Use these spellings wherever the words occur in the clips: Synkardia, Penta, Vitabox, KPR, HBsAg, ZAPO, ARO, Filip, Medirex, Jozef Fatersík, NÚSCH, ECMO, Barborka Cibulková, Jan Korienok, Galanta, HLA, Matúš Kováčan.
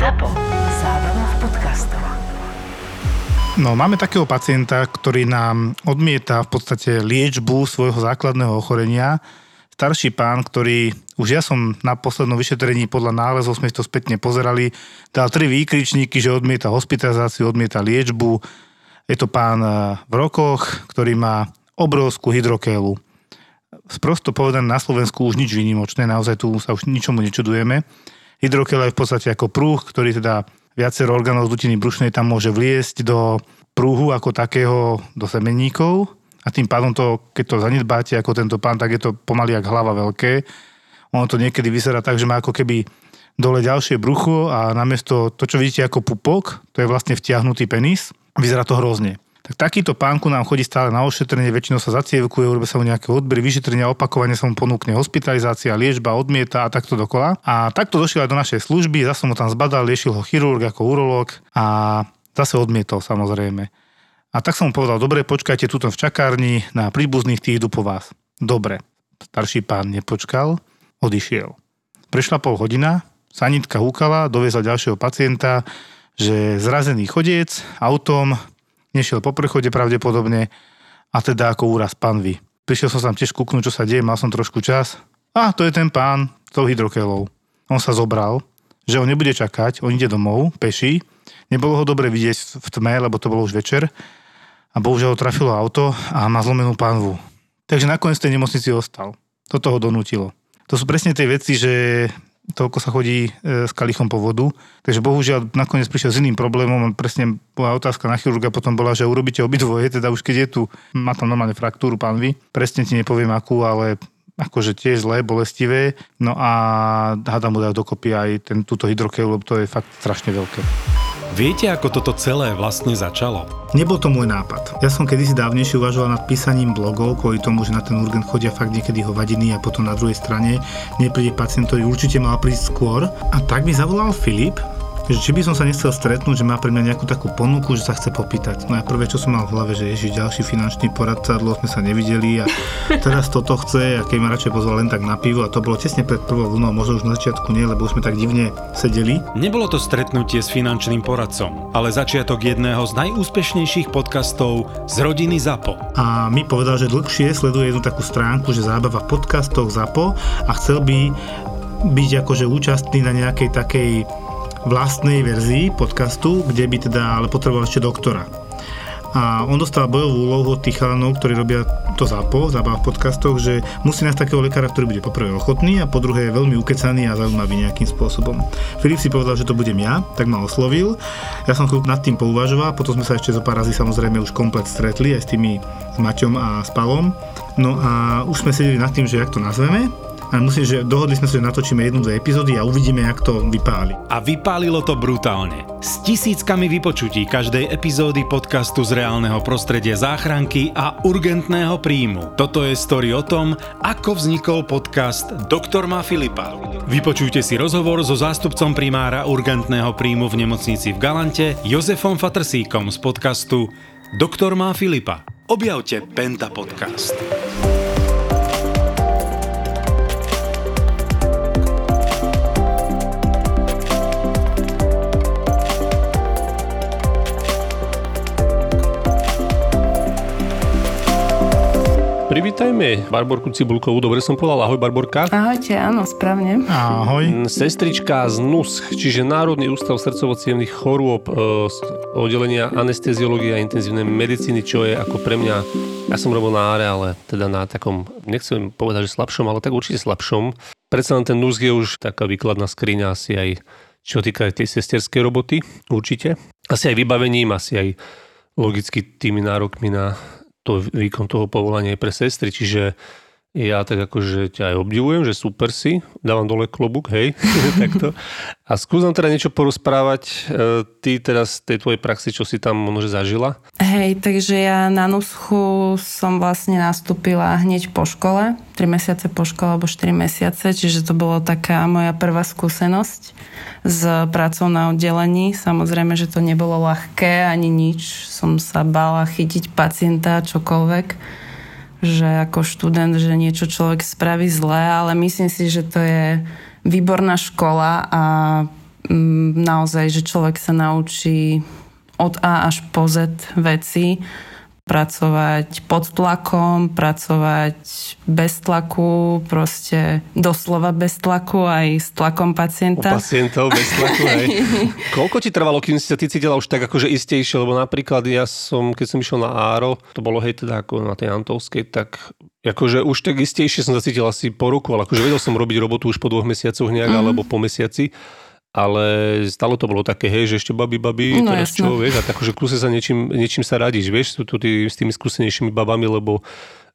ZAPO. Zábava v podcastoch. No, máme takého pacienta, ktorý nám odmieta v podstate liečbu svojho základného ochorenia. Starší pán, ktorý, už ja som na poslednom vyšetrení podľa nálezov, sme to spätne pozerali, dal 3 výkričníky, že odmieta hospitalizáciu, odmieta liečbu. Je to pán v rokoch, ktorý má obrovskú hydrokélu. Sprosto povedané, na Slovensku už nič výnimočné, naozaj tu sa už ničomu nečudujeme. Hydrokéla je v podstate ako prúh, ktorý teda viacero orgánov z dutiny brušnej tam môže vliesť do prúhu ako takého, do semenníkov a tým pádom to, keď to zanedbáte ako tento pán, tak je to pomaly jak hlava veľké. Ono to niekedy vyzerá tak, že má ako keby dole ďalšie brucho a namiesto to, čo vidíte ako pupok, to je vlastne vtiahnutý penis. Vyzerá to hrozne. Tak takýto pánku nám chodí stále na ošetrenie, väčšinou sa zacievkuje, urobia sa mu nejaké odbery, vyšetrenia, opakovane sa mu ponúkne hospitalizácia, liečba, odmieta a takto dokola. A takto došiel aj do našej služby, zase mu tam zbadal, liešil ho chirurg ako urológ a zase odmietol samozrejme. A tak som mu povedal, dobre, počkajte tuto v čakárni, na príbuzných, tí idú po vás. Dobre. Starší pán nepočkal, odišiel. Prešla pol hodina, sanitka húkala, doviezla ďalšieho pacienta, že zrazený chodiec autom. Nešiel po prechode pravdepodobne a teda ako úraz panvy. Prišiel som tam tiež kúknúť, čo sa deje, mal som trošku čas. A to je ten pán s tou hydrokelou. On sa zobral, že on nebude čakať, on ide domov, peší. Nebolo ho dobre vidieť v tme, lebo to bolo už večer. A bohužiaľ ho trafilo auto a má zlomenú panvu. Takže nakoniec v tej nemocnici ostal. Toto ho donútilo. To sú presne tie veci, že toľko sa chodí s kalichom po vodu. Takže bohužiaľ nakoniec prišiel s iným problémom. Presne bola otázka na chirurga, potom bola, že urobíte obidvoje, teda už keď je tu, má tam normálne fraktúru panvy. Presne ti nepoviem akú, ale akože tiež zlé, bolestivé. No a hádam mu dajú dokopy aj túto hydrokélu, lebo to je fakt strašne veľké. Viete, ako toto celé vlastne začalo? Nebol to môj nápad. Ja som kedysi dávnejšie uvažoval nad písaním blogov, kvôli tomu, že na ten urgent chodia fakt niekedy hovadiny a potom na druhej strane nepríde pacient, ktorý určite mal prísť skôr. A tak mi zavolal Filip, že či by som sa nechcel stretnúť, že má pre mňa nejakú takú ponuku, že sa chce popýtať. No a prvé, čo som mal v hlave, že ježiš, ďalší finančný poradca, dlho sme sa nevideli a teraz toto chce a keď ma radšej pozval len tak na pivo a to bolo tesne pred prvou vlnou, možno už na začiatku nie, lebo už sme tak divne sedeli. Nebolo to stretnutie s finančným poradcom, ale začiatok jedného z najúspešnejších podcastov z rodiny ZAPO. A mi povedal, že dlhšie sleduje jednu takú stránku, že zábava v podcastoch ZAPO a chcel by byť akože účastný na nejakej takej vlastnej verzii podcastu, kde by teda ale potreboval ešte doktora. A on dostal bojovú úlohu od tých chalanov, ktorí robia to ZAPO, zábava v podcastoch, že musí nájsť takého lekára, ktorý bude poprvé ochotný a po druhé veľmi ukecaný a zaujímavý nejakým spôsobom. Filip si povedal, že to budem ja, tak ma oslovil. Ja som chvíľu nad tým pouvažoval, potom sme sa ešte zo pár razy samozrejme už komplet stretli aj s tými, s Maťom a s Palom. No a už sme sedeli nad tým, že jak to nazveme. A musím, že dohodli sme sa, že natočíme 1-2 epizódy a uvidíme, jak to vypáli. A vypálilo to brutálne. S tisíckami vypočutí každej epizódy podcastu z reálneho prostredia záchranky a urgentného príjmu. Toto je story o tom, ako vznikol podcast Doktor má Filipa. Vypočujte si rozhovor so zástupcom primára urgentného príjmu v nemocnici v Galante, Jozefom Fatersíkom z podcastu Doktor má Filipa. Objavte Penta podcast. Privítajme Barborku Cibulkovú. Dobre som povedal. Ahoj, Barborka. Ahojte, áno, správne. Ahoj. Sestrička z NÚSCH, čiže Národný ústav srdcovo-cievnych chorôb z oddelenia anesteziológie a intenzívnej medicíny, čo je ako pre mňa, ja som robil na areále, teda na takom, nechcem povedať, že slabšom, ale tak určite slabšom. Predsa len ten NÚSCH je už taká výkladná skriňa asi aj, čo týka tej sesterskej roboty, určite. Asi aj vybavením, asi aj logicky tými nárokmi na to výkon toho povolania je pre sestry, čiže ja tak akože ťa aj obdivujem, že super si, dávam dole klobúk, hej, takto. A skúsam teda niečo porozprávať, ty teraz z tej tvojej praxi, čo si tam možno zažila? Hej, takže ja na NÚSCH som vlastne nastúpila hneď po škole, 3 mesiace po škole, alebo 4 mesiace, čiže to bolo taká moja prvá skúsenosť s prácou na oddelení. Samozrejme, že to nebolo ľahké, ani nič, som sa bála chytiť pacienta, čokoľvek, že ako študent, že niečo človek spraví zle, ale myslím si, že to je výborná škola a naozaj, že človek sa naučí od A až po Z veci, pracovať pod tlakom, pracovať bez tlaku, proste doslova bez tlaku, aj s tlakom pacienta. U pacientov bez tlaku, aj. Koľko ti trvalo, kým si sa ty cítila už tak akože istejšie? Lebo napríklad ja som, keď som išiel na Áro, to bolo hej teda ako na tej Antovskej, tak akože už tak istejšie som zacítil asi po roku, ale akože vedel som robiť robotu už po 2 mesiacoch nejak, alebo po mesiaci. Ale stále to bolo také, hej, že ešte babi, no, teraz čo, vieš, a takže kľúse sa niečím sa radíš, vieš, sú tu tí, s tými skúsenejšími babami, lebo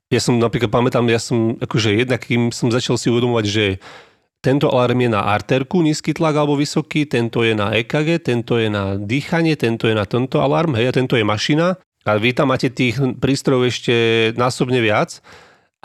ja som napríklad, pamätám, ja som akože jednak, kým som začal si uvedomovať, že tento alarm je na artérku, nízky tlak alebo vysoký, tento je na EKG, tento je na dýchanie, tento je na tento alarm, hej, a tento je mašina a vy tam máte tých prístrojov ešte násobne viac.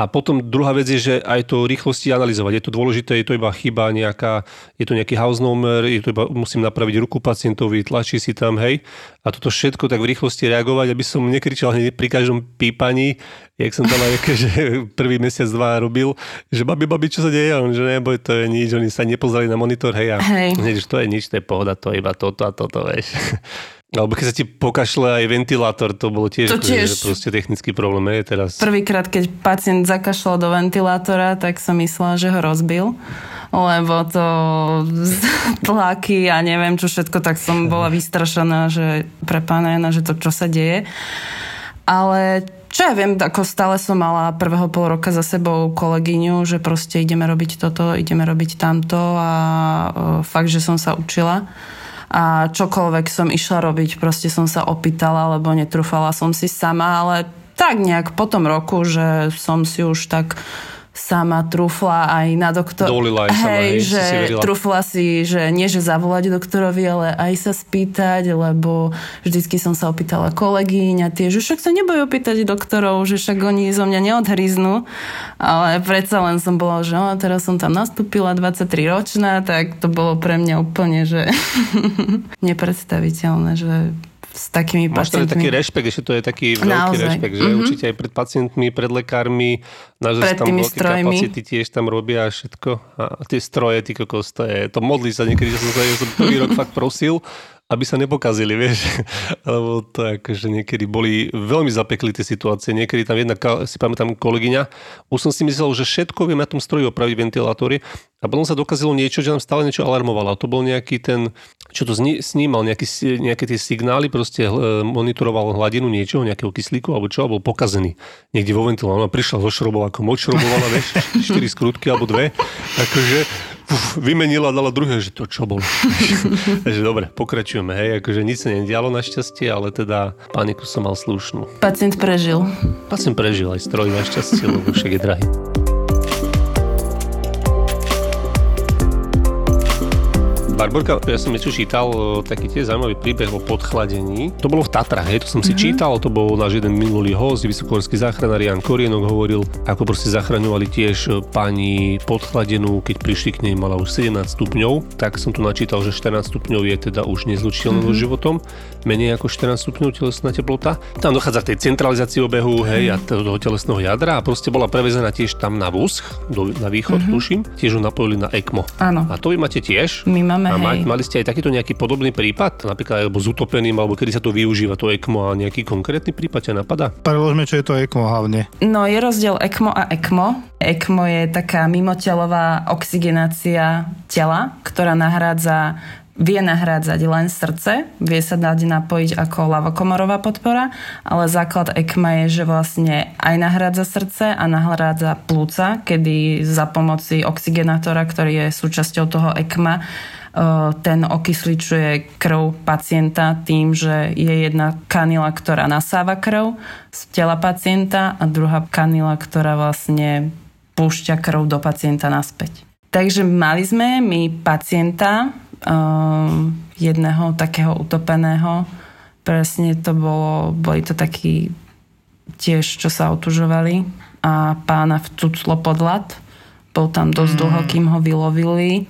A potom druhá vec je, že aj to rýchlosti analyzovať. Je to dôležité, je to iba chyba nejaká, je to nejaký house number, je to iba, musím napraviť ruku pacientovi, tlačí si tam, hej. A toto všetko tak v rýchlosti reagovať, aby som nekričal pri každom pípaní, jak som tam aj že prvý mesiac, 2 robil, že babi, čo sa deje? On, že neboj, to je nič, oni sa nepozerali na monitor, hej. A hej. To je nič, to je pohoda, to je iba toto a toto, vieš. Alebo keď sa ti pokašle aj ventilátor, to bolo tiež proste technický problém. Je teraz. Prvýkrát, keď pacient zakašľal do ventilátora, tak som myslela, že ho rozbil, lebo to tlaky a neviem čo všetko, tak som bola vystrašená, že pre pána Jana, že to čo sa deje. Ale čo ja viem, ako stále som mala prvého pol roka za sebou kolegyňu, že proste ideme robiť toto, ideme robiť tamto a fakt, že som sa učila. A čokoľvek som išla robiť, proste som sa opýtala, lebo netrúfala som si sama, ale tak nejak po tom roku, že som si už tak sama trúfla aj na doktora. Dovolila aj sama, že si verila. Trúfla si, že nie, že zavolať doktorovi, ale aj sa spýtať, lebo vždycky som sa opýtala kolegyň a tie, že však sa nebojú opýtať doktorov, že však oni zo mňa neodhryznú, ale predsa len som bola, že teraz som tam nastúpila 23-ročná, tak to bolo pre mňa úplne, že nepredstaviteľné, že s takými pacientmi. Máš to taký rešpekt, že to je taký veľký rešpekt, že určite aj pred pacientmi, pred lekármi, naozaj tam veľké kapacity tiež tam robia všetko. A tie stroje, ty kokos, to modlí sa niekedy, že som prvý rok fakt prosil, aby sa nepokazili, vieš. Lebo to akože niekedy boli veľmi zapekli tie situácie. Niekedy tam jedna, si pamätám, kolegyňa, už som si myslel, že všetko viem na tom stroji opraviť ventilátory a potom sa dokazilo niečo, že nám stále niečo alarmovalo. To bol nejaký ten, čo to snímal, nejaké tie signály, proste monitoroval hladinu niečoho, nejakého kyslíku alebo čo, a bol pokazený niekde vo ventilátoru. Ona prišla zo šrobovákom, odšrobovala, vieš, 4 skrutky alebo 2. Takže vymenila a dala druhé, že to čo bolo. Takže dobre, pokračujeme. Hej, akože nič sa nedialo našťastie, ale teda paniku som mal slušnú. Pacient prežil. Pacient prežil aj stroj našťastie, lebo však je drahý. Barborka, ja som niečo čítal, taký tiež zaujímavý príbeh o podchladení. To bolo v Tatrách, hej, to som si čítal, to bol náš jeden minulý host, vysokohorský záchranár Jan Korienok hovoril, ako proste zachraňovali tiež pani podchladenú, keď prišli k nej, mala už 17 stupňov, tak som tu načítal, že 14 stupňov je teda už nezlučiteľné so životom, menej ako 14 stupňov telesná teplota. Tam dochádza k tej centralizácii obehu, hej, a toho telesného jadra a proste bola prevezená tiež tam na NÚSCH, na východ, tuším, tiež ju napojili na ECMO. Áno. A to vy máte tiež? My máme. A mali ste aj takýto nejaký podobný prípad? Napríklad alebo s utopeným, alebo kedy sa to využíva, to ECMO, a nejaký konkrétny prípad ťa napadá? Preložme, čo je to ECMO hlavne. No, je rozdiel ECMO a ECMO. ECMO je taká mimotelová oxigenácia tela, ktorá vie nahrádzať len srdce, vie sa dať napojiť ako ľavokomorová podpora, ale základ ECMA je, že vlastne aj nahrádza srdce a nahrádza plúca, kedy za pomoci oxigenátora, ktorý je súčasťou toho ECMA, ten okysličuje krv pacienta tým, že je jedna kanila, ktorá nasáva krv z tela pacienta a druhá kanila, ktorá vlastne púšťa krv do pacienta naspäť. Takže mali sme my pacienta jedného takého utopeného. Presne to boli to takí tiež, čo sa otužovali a pána vcuclo pod ľad. Bol tam dosť dlho, kým ho vylovili.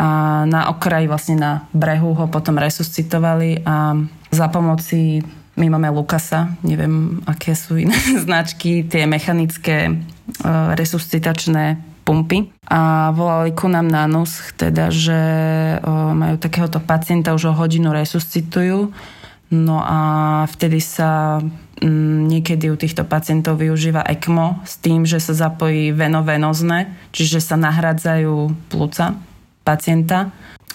A na okraji, vlastne na brehu ho potom resuscitovali a za pomoci, my máme Lukasa, neviem, aké sú iné značky, tie mechanické resuscitačné pumpy a volali ku nám na NÚSCH, teda, že majú takéhoto pacienta, už o hodinu resuscitujú. No a vtedy sa niekedy u týchto pacientov využíva ECMO s tým, že sa zapojí venovenozné, čiže sa nahradzajú pľúca pacienta.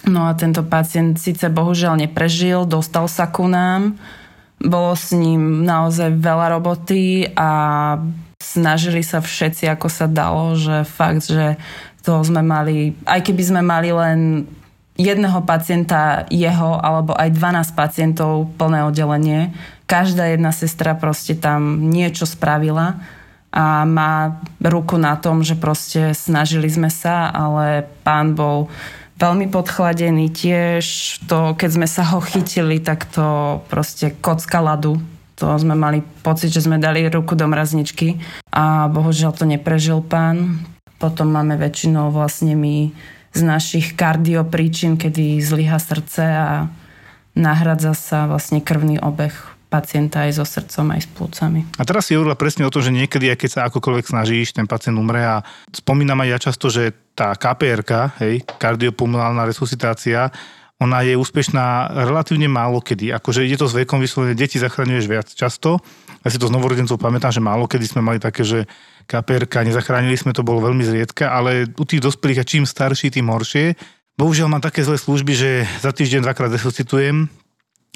No a tento pacient síce bohužiaľ neprežil, dostal sa ku nám, bolo s ním naozaj veľa roboty a snažili sa všetci, ako sa dalo, že fakt, že toho sme mali, aj keby sme mali len jedného pacienta jeho, alebo aj 12 pacientov plné oddelenie. Každá jedna sestra proste tam niečo spravila a má ruku na tom, že proste snažili sme sa, ale pán bol veľmi podchladený tiež. To, keď sme sa ho chytili, tak to proste kocka ľadu. To sme mali pocit, že sme dali ruku do mrazničky a bohužiaľ to neprežil pán. Potom máme väčšinou vlastne my z našich kardiopríčin, kedy zlyha srdce a nahradza sa vlastne krvný obeh pacienta aj so srdcom, aj s plúcami. A teraz si hovorila presne o tom, že niekedy, aj keď sa akokoľvek snažíš, ten pacient umre a spomínam aj ja často, že tá KPR-ka, hej, kardiopulmonálna resuscitácia, ona je úspešná relatívne málo kedy. Akože ide to s vekom, vyslovene deti zachraňuješ viac často. Ja si to z novorodencov pamätám, že málo kedy sme mali také, že KPR-ka nezachránili sme, to bolo veľmi zriedka, ale u tých dospelých a čím starší, tým horšie. Bohužiaľ mám také zlé služby, že za týždeň dvakrát resuscitujem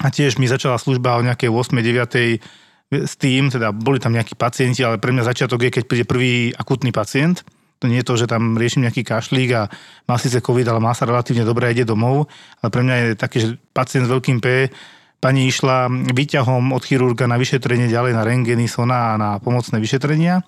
a tiež mi začala služba o nejakej 8.9. s tým, teda boli tam nejakí pacienti, ale pre mňa začiatok je, keď príde prvý akutný pacient. To nie je to, že tam riešim nejaký kašlík a má síce COVID, ale má sa relatívne dobre a ide domov. Ale pre mňa je taký, že pacient s veľkým P, pani išla výťahom od chirurga na vyšetrenie ďalej na rentgeny, sona a na pomocné vyšetrenia.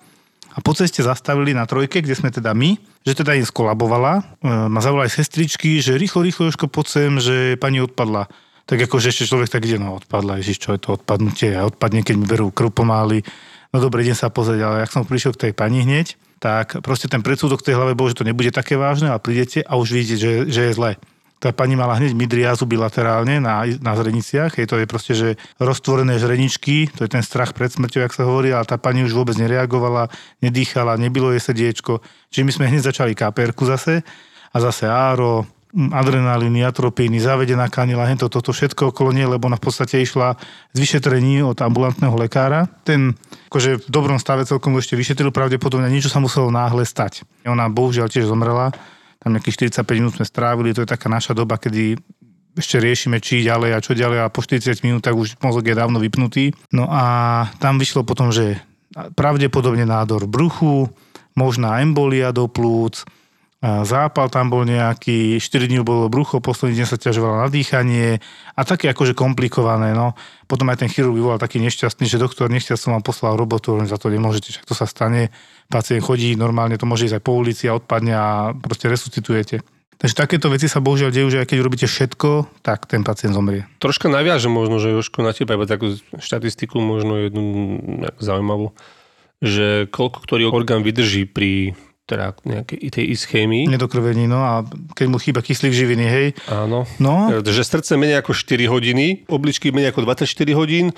A po ceste zastavili na trojke, kde sme teda my, že teda im skolabovala. Ma zavolali sestričky, že rýchlo, Jožko, poď sem, že pani odpadla. Tak akože ešte človek tak ide, no odpadla, ježiš, čo je to odpadnutie? A odpadne, keď mi berú krv pomaly. No dobre, idem sa pozrieť, ale ak som prišiel k tej pani hneď, tak proste ten predsudok v tej hlave bol, že to nebude také vážne, ale prídete a už vidíte, že je zle. Tá pani mala hneď midriázu bilaterálne na zreniciach, to je proste, že roztvorené žreničky, to je ten strach pred smrťou, jak sa hovorí, ale tá pani už vôbec nereagovala, nedýchala, nebylo jej srdiečko. Čiže my sme hneď začali KPR-ku zase a zase áro, adrenalíny, atropíny, zavedená kanila, hneď toto všetko okolo nie, lebo ona v podstate išla z vyšetrení od ambulantného lekára. Ten, akože v dobrom stave celkom ešte vyšetril, pravdepodobne niečo sa muselo náhle stať. Ona bohužiaľ tiež zomrela. Tam nejakých 45 minút sme strávili, to je taká naša doba, kedy ešte riešime, či ďalej a čo ďalej a po 40 minútach už mozog je dávno vypnutý. No a tam vyšlo potom, že pravdepodobne nádor v bruchu, možná embolia do plúc, zápal tam bol nejaký, 4 dní bolo brucho, posledný deň sa ťažovala na dýchanie a také akože komplikované. No. Potom aj ten chirurg volal taký nešťastný, že doktor, nechťastný som vám poslal robotu, len za to nemôžete, však to sa stane. Pacient chodí normálne, to môže ísť aj po ulici a odpadne a proste resuscitujete. Takže takéto veci sa bohužiaľ dejú, že aj keď robíte všetko, tak ten pacient zomrie. Troška naviažem možno, že Jožko, na teba iba takú štatistiku možno jednu zaujímavú, že koľko ktorý orgán vydrží pri teda nejakej tej ischémii. Nedokrvení, no a keď mu chýba kyslík živiny, hej. Áno. No. Že srdce menej ako 4 hodiny, obličky menej ako 24 hodín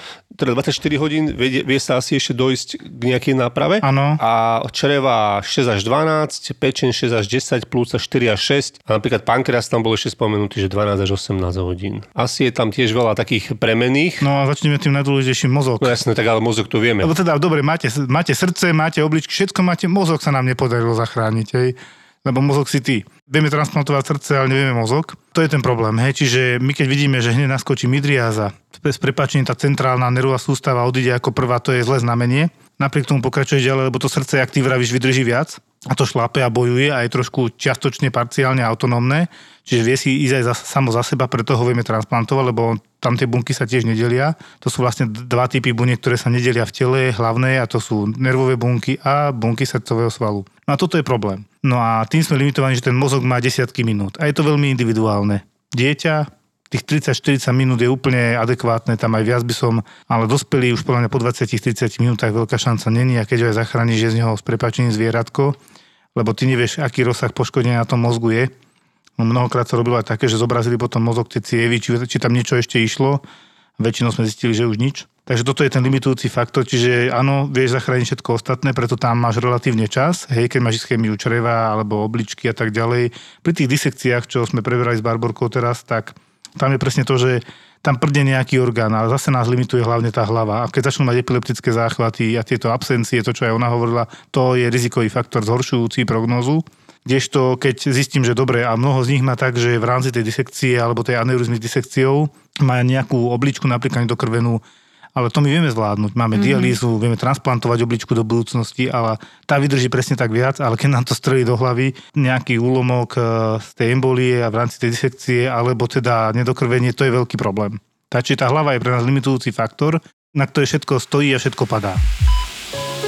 vie sa asi ešte dojsť k nejakej náprave. Áno. A čreva 6 až 12, pečeň 6 až 10, plúca 4 až 6. A napríklad pankreas tam bol ešte spomenutý, že 12 až 18 hodín. Asi je tam tiež veľa takých premenných. No a začneme tým najdôležitejším, mozog. No jasne, tak ale mozog to vieme. Lebo teda dobre, máte srdce, máte obličky, všetko máte, mozog sa nám nepodarilo zachrániť, hej? Lebo mozog si ty. Vieme transplantovať srdce, ale nevieme mozog. To je ten problém, hej? Čiže my keď vidíme, že hneď naskočí midriáza, s prepáčením tá centrálna nervová sústava odíde ako prvá, to je zlé znamenie. Napriek tomu pokračuje ďalej, lebo to srdce, jak ty vravíš, vydrží viac a to šlápe a bojuje a je trošku čiastočne parciálne autonómne, čiže vie si ísť aj samo za seba, preto ho vieme transplantovať, lebo tam tie bunky sa tiež nedelia. To sú vlastne dva typy buniek, ktoré sa nedelia v tele, hlavné, a to sú nervové bunky a bunky srdcového svalu. No a toto je problém. No a tým sme limitovaní, že ten mozog má desiatky minút. A je to veľmi individuálne. Dieťa, tých 30-40 minút je úplne adekvátne, tam aj viac by som, ale dospelí už podľa mňa po 20-30 minútach veľká šanca není, a keď ho aj zachrániš, že z neho s prepáčením zvieratko, lebo ty nevieš, aký rozsah poškodenia na tom mozgu je. Mnohokrát sa robilo aj také, že zobrazili potom mozog tie cievy, či tam niečo ešte išlo. Väčšinou sme zistili, že už nič. Takže toto je ten limitujúci faktor, čiže áno, vieš zachrániť všetko ostatné, preto tam máš relatívne čas, hej, keď máš ischémiu čreva alebo obličky a tak ďalej. Pri tých disekciách, čo sme preberali s Barborkou teraz, tak tam je presne to, že tam prdne nejaký orgán, ale zase nás limituje hlavne tá hlava. A keď začnú mať epileptické záchvaty a tieto absencie, to, čo aj ona hovorila, to je rizikový faktor zhoršujúci prognózu. Kdežto, keď zistím, že dobre, a mnoho z nich má tak, že v rámci tej disekcie alebo tej aneuryzmy s disekciou má nejakú obličku napríklad nedokrvenú, ale to my vieme zvládnuť. Máme dialýzu, vieme transplantovať obličku do budúcnosti, ale tá vydrží presne tak viac, ale keď nám to strelí do hlavy nejaký úlomok z tej embolie a v rámci tej disekcie alebo teda nedokrvenie, to je veľký problém. Takže tá hlava je pre nás limitujúci faktor, na ktorý všetko stojí a všetko padá.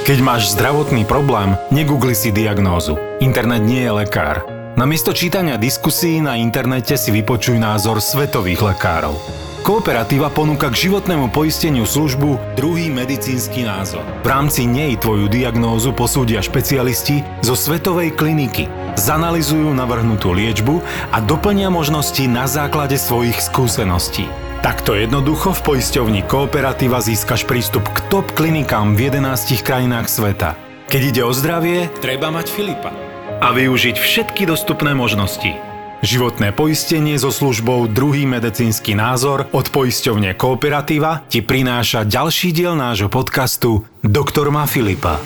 Keď máš zdravotný problém, negugli si diagnózu. Internet nie je lekár. Namiesto čítania diskusí na internete si vypočuj názor svetových lekárov. Kooperatíva ponúka k životnému poisteniu službu Druhý medicínsky názor. V rámci nej tvoju diagnózu posúdia špecialisti zo svetovej kliniky, zanalyzujú navrhnutú liečbu a doplnia možnosti na základe svojich skúseností. Takto jednoducho v poisťovni Kooperatíva získaš prístup k top klinikám v 11 krajinách sveta. Keď ide o zdravie, treba mať Filipa a využiť všetky dostupné možnosti. Životné poistenie so službou Druhý medicínsky názor od poisťovne Kooperatíva ti prináša ďalší diel nášho podcastu Doktor má Filipa.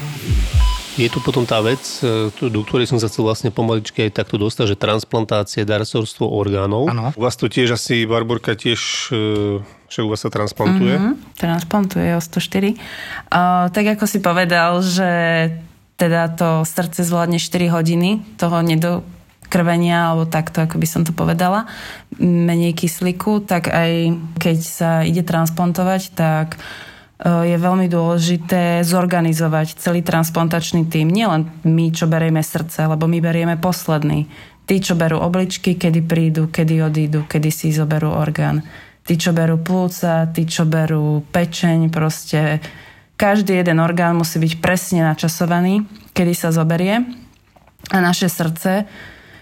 Je tu potom tá vec, do ktorej som sa chcel vlastne pomaličky aj takto dostať, že transplantácie, darcovstvo orgánov. Ano. U vás to tiež asi, Barborka, tiež, že u vás sa transplantuje? Transplantuje o 104. Tak ako si povedal, že teda to srdce zvládne 4 hodiny toho nedokrvenia, alebo takto, ako by som to povedala, menej kyslíku, tak aj keď sa ide transplantovať, tak je veľmi dôležité zorganizovať celý transplantačný tím. Nielen my, čo berieme srdce, lebo my berieme posledný. Tí, čo berú obličky, kedy prídu, kedy odídu, kedy si zoberú orgán. Tí, čo berú plúca, tí, čo berú pečeň, proste každý jeden orgán musí byť presne načasovaný, kedy sa zoberie. A naše srdce,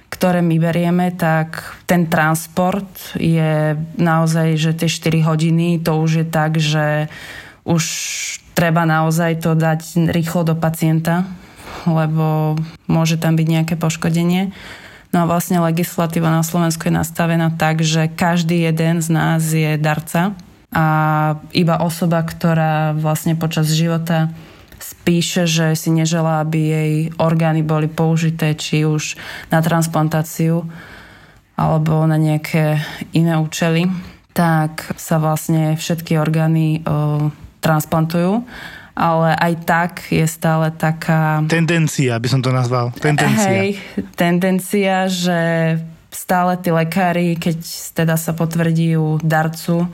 ktoré my berieme, tak ten transport je naozaj, že tie 4 hodiny, to už je tak, že už treba naozaj to dať rýchlo do pacienta, lebo môže tam byť nejaké poškodenie. No a vlastne legislatíva na Slovensku je nastavená tak, že každý jeden z nás je darca a iba osoba, ktorá vlastne počas života spíše, že si neželá, aby jej orgány boli použité či už na transplantáciu alebo na nejaké iné účely, tak sa vlastne všetky orgány transplantujú, ale aj tak je stále taká tendencia, by som to nazval. Tendencia, že stále tí lekári, keď teda sa potvrdí u darcu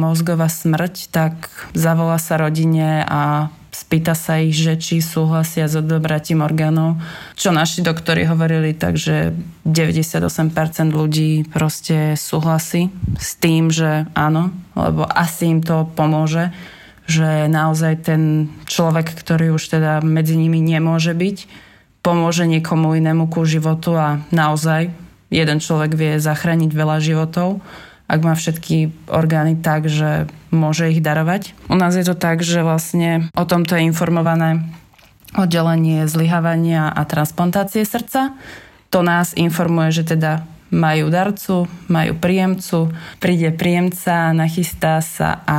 mozgová smrť, tak zavolá sa rodine a spýta sa ich, že či súhlasia s odobratím orgánov. Čo naši doktori hovorili, takže 98% ľudí proste súhlasí s tým, že áno, lebo asi im to pomôže, že naozaj ten človek, ktorý už teda medzi nimi nemôže byť, pomôže niekomu inému ku životu a naozaj jeden človek vie zachrániť veľa životov, ak má všetky orgány tak, že môže ich darovať. U nás je to tak, že vlastne o tomto je informované oddelenie zlyhávania a transplantácie srdca. To nás informuje, že teda majú darcu, majú príjemcu, príde príjemca, nachystá sa a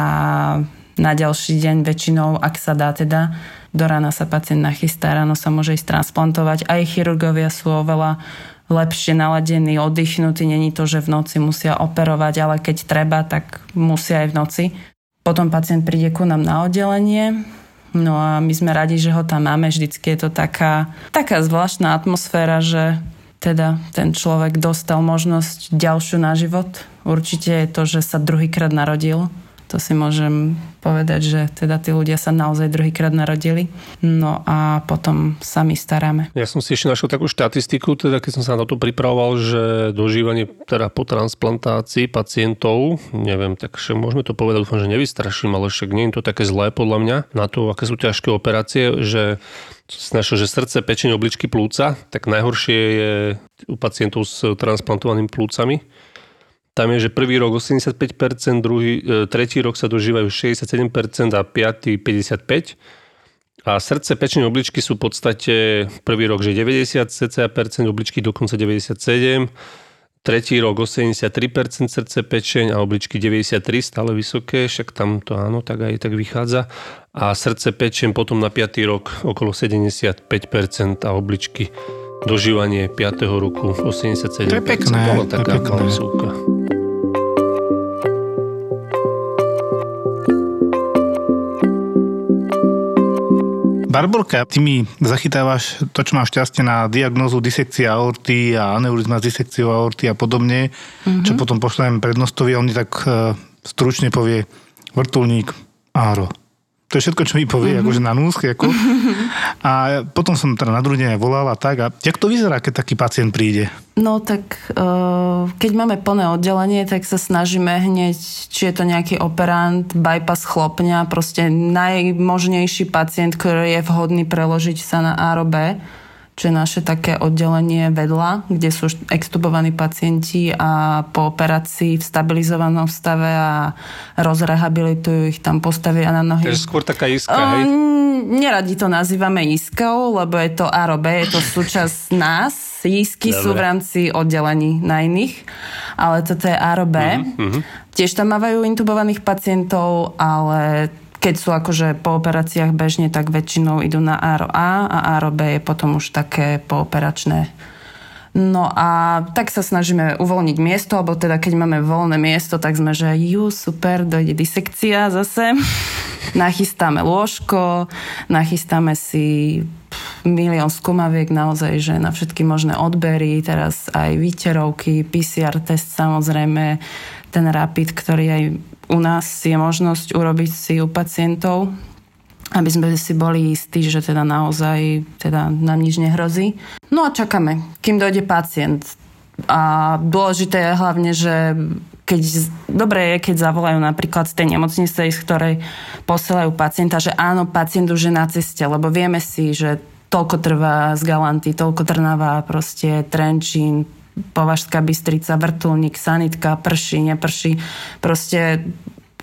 na ďalší deň väčšinou, ak sa dá teda, do rána sa pacient nachystá, ráno sa môže ísť transplantovať. Aj chirurgovia sú oveľa lepšie naladený, oddychnutý. Není to, že v noci musia operovať, ale keď treba, tak musia aj v noci. Potom pacient príde ku nám na oddelenie, no a my sme radi, že ho tam máme. Vždycky je to taká zvláštna atmosféra, že teda ten človek dostal možnosť ďalšiu na život. Určite je to, že sa druhýkrát narodil. To si môžem povedať, že teda tí ľudia sa naozaj druhýkrát narodili. No a potom sa my staráme. Ja som si ešte našiel takú štatistiku, teda keď som sa na to pripravoval, že dožívanie teda po transplantácii pacientov, neviem, takže môžeme to povedať, dúfam, že nevystraším, ale však nie je to také zlé podľa mňa na to, aké sú ťažké operácie, že našlo, že srdce, pečeň, obličky, plúca, tak najhoršie je u pacientov s transplantovanými plúcami. Tam je, že prvý rok 85%, tretí rok sa dožívajú 67% a piatý 55%. A srdce, pečené obličky sú v podstate prvý rok, že 90% obličky, dokonca 97%. Tretí rok 83% srdce, pečeň a obličky 93%, stále vysoké, však tam to áno, tak aj tak vychádza. A srdce, pečeň potom na 5. rok okolo 75% a obličky dožívanie 5. roku 87%. To je pekné. Bola taká klesúka. Barborka, ty mi zachytávaš to, čo mám šťastie na diagnózu disekcia aorty a aneurizma s disekciou aorty a podobne, čo potom pošlem prednostovi a on mi tak stručne povie vrtuľník áro. To je všetko, čo mi povie, akože na NÚSCH. Ako. A potom som teda na druhý deň volala tak. A jak to vyzerá, keď taký pacient príde? No tak, keď máme plné oddelenie, tak sa snažíme hneď, či je to nejaký operant, bypass chlopňa, proste najmožnejší pacient, ktorý je vhodný preložiť sa na ARO-B, čo je naše také oddelenie vedľa, kde sú extubovaní pacienti a po operácii v stabilizovanom stave a rozrehabilitujú ich, tam postavia na nohy. To je skôr taká iska, hej? Neradi to nazývame iskou, lebo je to ARO-B, je to súčasť nás. Isky sú v rámci oddelení na iných, ale toto je ARO-B. Tiež tam mávajú intubovaných pacientov, ale keď sú akože po operáciách bežne, tak väčšinou idú na ARO-A a ARO-B je potom už také pooperačné. No a tak sa snažíme uvoľniť miesto, alebo teda keď máme voľné miesto, tak sme, že super, dojde disekcia zase. Nachystáme lôžko, nachystáme si milión skúmaviek naozaj, že na všetky možné odbery, teraz aj výterovky, PCR test samozrejme, ten rapid, ktorý aj u nás je možnosť urobiť si u pacientov, aby sme si boli istí, že teda naozaj teda nám nič nehrozí. No a čakáme, kým dojde pacient. A dôležité je hlavne, že keď zavolajú napríklad z tej nemocnice, z ktorej posielajú pacienta, že áno, pacient už je na ceste, lebo vieme si, že toľko trvá z Galanty, toľko Trnava, proste Trenčín, Považská Bystrica, vrtuľník, sanitka, prší, neprší. Proste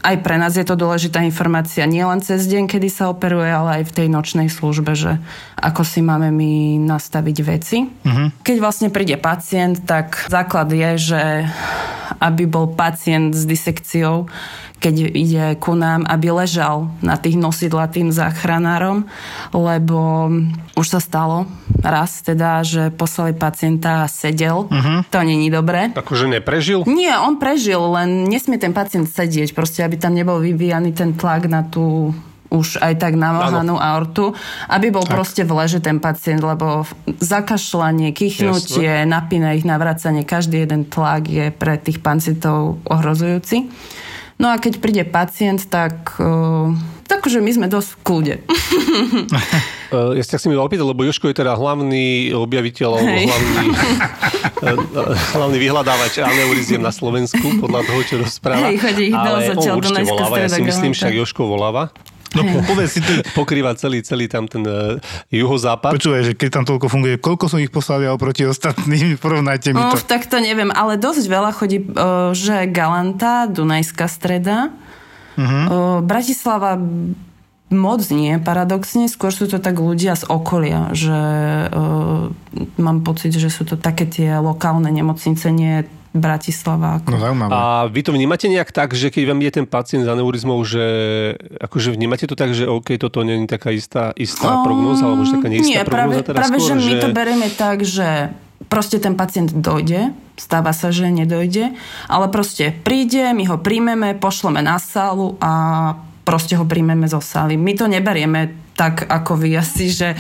aj pre nás je to dôležitá informácia. Nie len cez deň, kedy sa operuje, ale aj v tej nočnej službe, že ako si máme my nastaviť veci. Keď vlastne príde pacient, tak základ je, že aby bol pacient s disekciou, keď ide ku nám, aby ležal na tých nosidlách tým záchranárom, lebo už sa stalo raz teda, že poslali pacienta a sedel. To nie je dobré. Akože neprežil? Nie, on prežil, len nesmie ten pacient sedieť, proste aby tam nebol vyvíjaný ten tlak na tú už aj tak namohanú aortu, aby bol tak proste v leže ten pacient, lebo zakašľanie, kýchnutie, napína ich, navracanie, každý jeden tlak je pre tých pacientov ohrozujúci. No a keď príde pacient, tak takže my sme dosť v kľude. Ja si tak si mi opýtať, lebo Jožko je teda hlavný objaviteľ, alebo hlavný vyhľadávač aneuriziem na Slovensku, podľa toho, čo rozpráva. Chodí ich dosť odtiaľ do Dunajského voláva, ja si myslím, však Jožko voláva. No povedz si, to pokrýva celý tam ten juhozápad. Počúvaj, že keď tam toľko funguje, koľko som ich poslali oproti ostatným, porovnajte mi to. Tak to neviem, ale dosť veľa chodí, že Galanta, Dunajská Streda, Bratislava moc nie, paradoxne, skôr sú to tak ľudia z okolia, že mám pocit, že sú to také tie lokálne nemocnice, nie Bratislava. No, zaujímavé. A vy to vnímate nejak tak, že keď vám ide ten pacient s aneurizmou, že akože vnímate to tak, že OK, toto nie je taká istá prognóza, alebo že taká neistá prognóza teraz? Práve skôr, že my to berieme tak, že proste ten pacient dojde, stáva sa, že nedojde, ale proste príde, my ho príjmeme, pošleme na sálu a proste ho príjmeme zo sály. My to neberieme tak, ako vy asi, že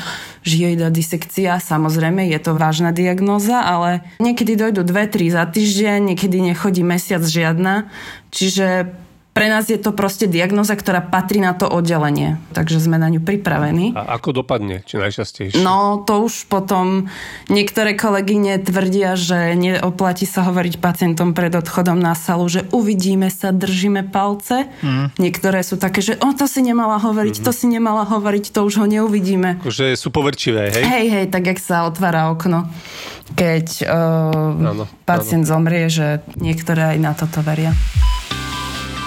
žijoidá disekcia, samozrejme, je to vážna diagnóza, ale niekedy dojdú 2-3 za týždeň, niekedy nechodí mesiac žiadna, čiže Pre nás je to proste diagnóza, ktorá patrí na to oddelenie, takže sme na ňu pripravení. A ako dopadne, či najčastejšie? No, to už potom niektoré kolegyne tvrdia, že neoplatí sa hovoriť pacientom pred odchodom na salu, že uvidíme sa, držíme palce. Niektoré sú také, že to si nemala hovoriť, to si nemala hovoriť, to už ho neuvidíme. Že sú poverčivé, hej? Hej, tak jak sa otvára okno, keď pacient zomrie, že niektoré aj na toto veria.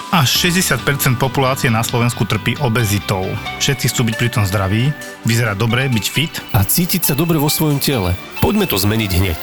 Až 60% populácie na Slovensku trpí obezitou. Všetci chcú byť pritom zdraví, vyzerá dobre, byť fit a cítiť sa dobre vo svojom tele. Poďme to zmeniť hneď.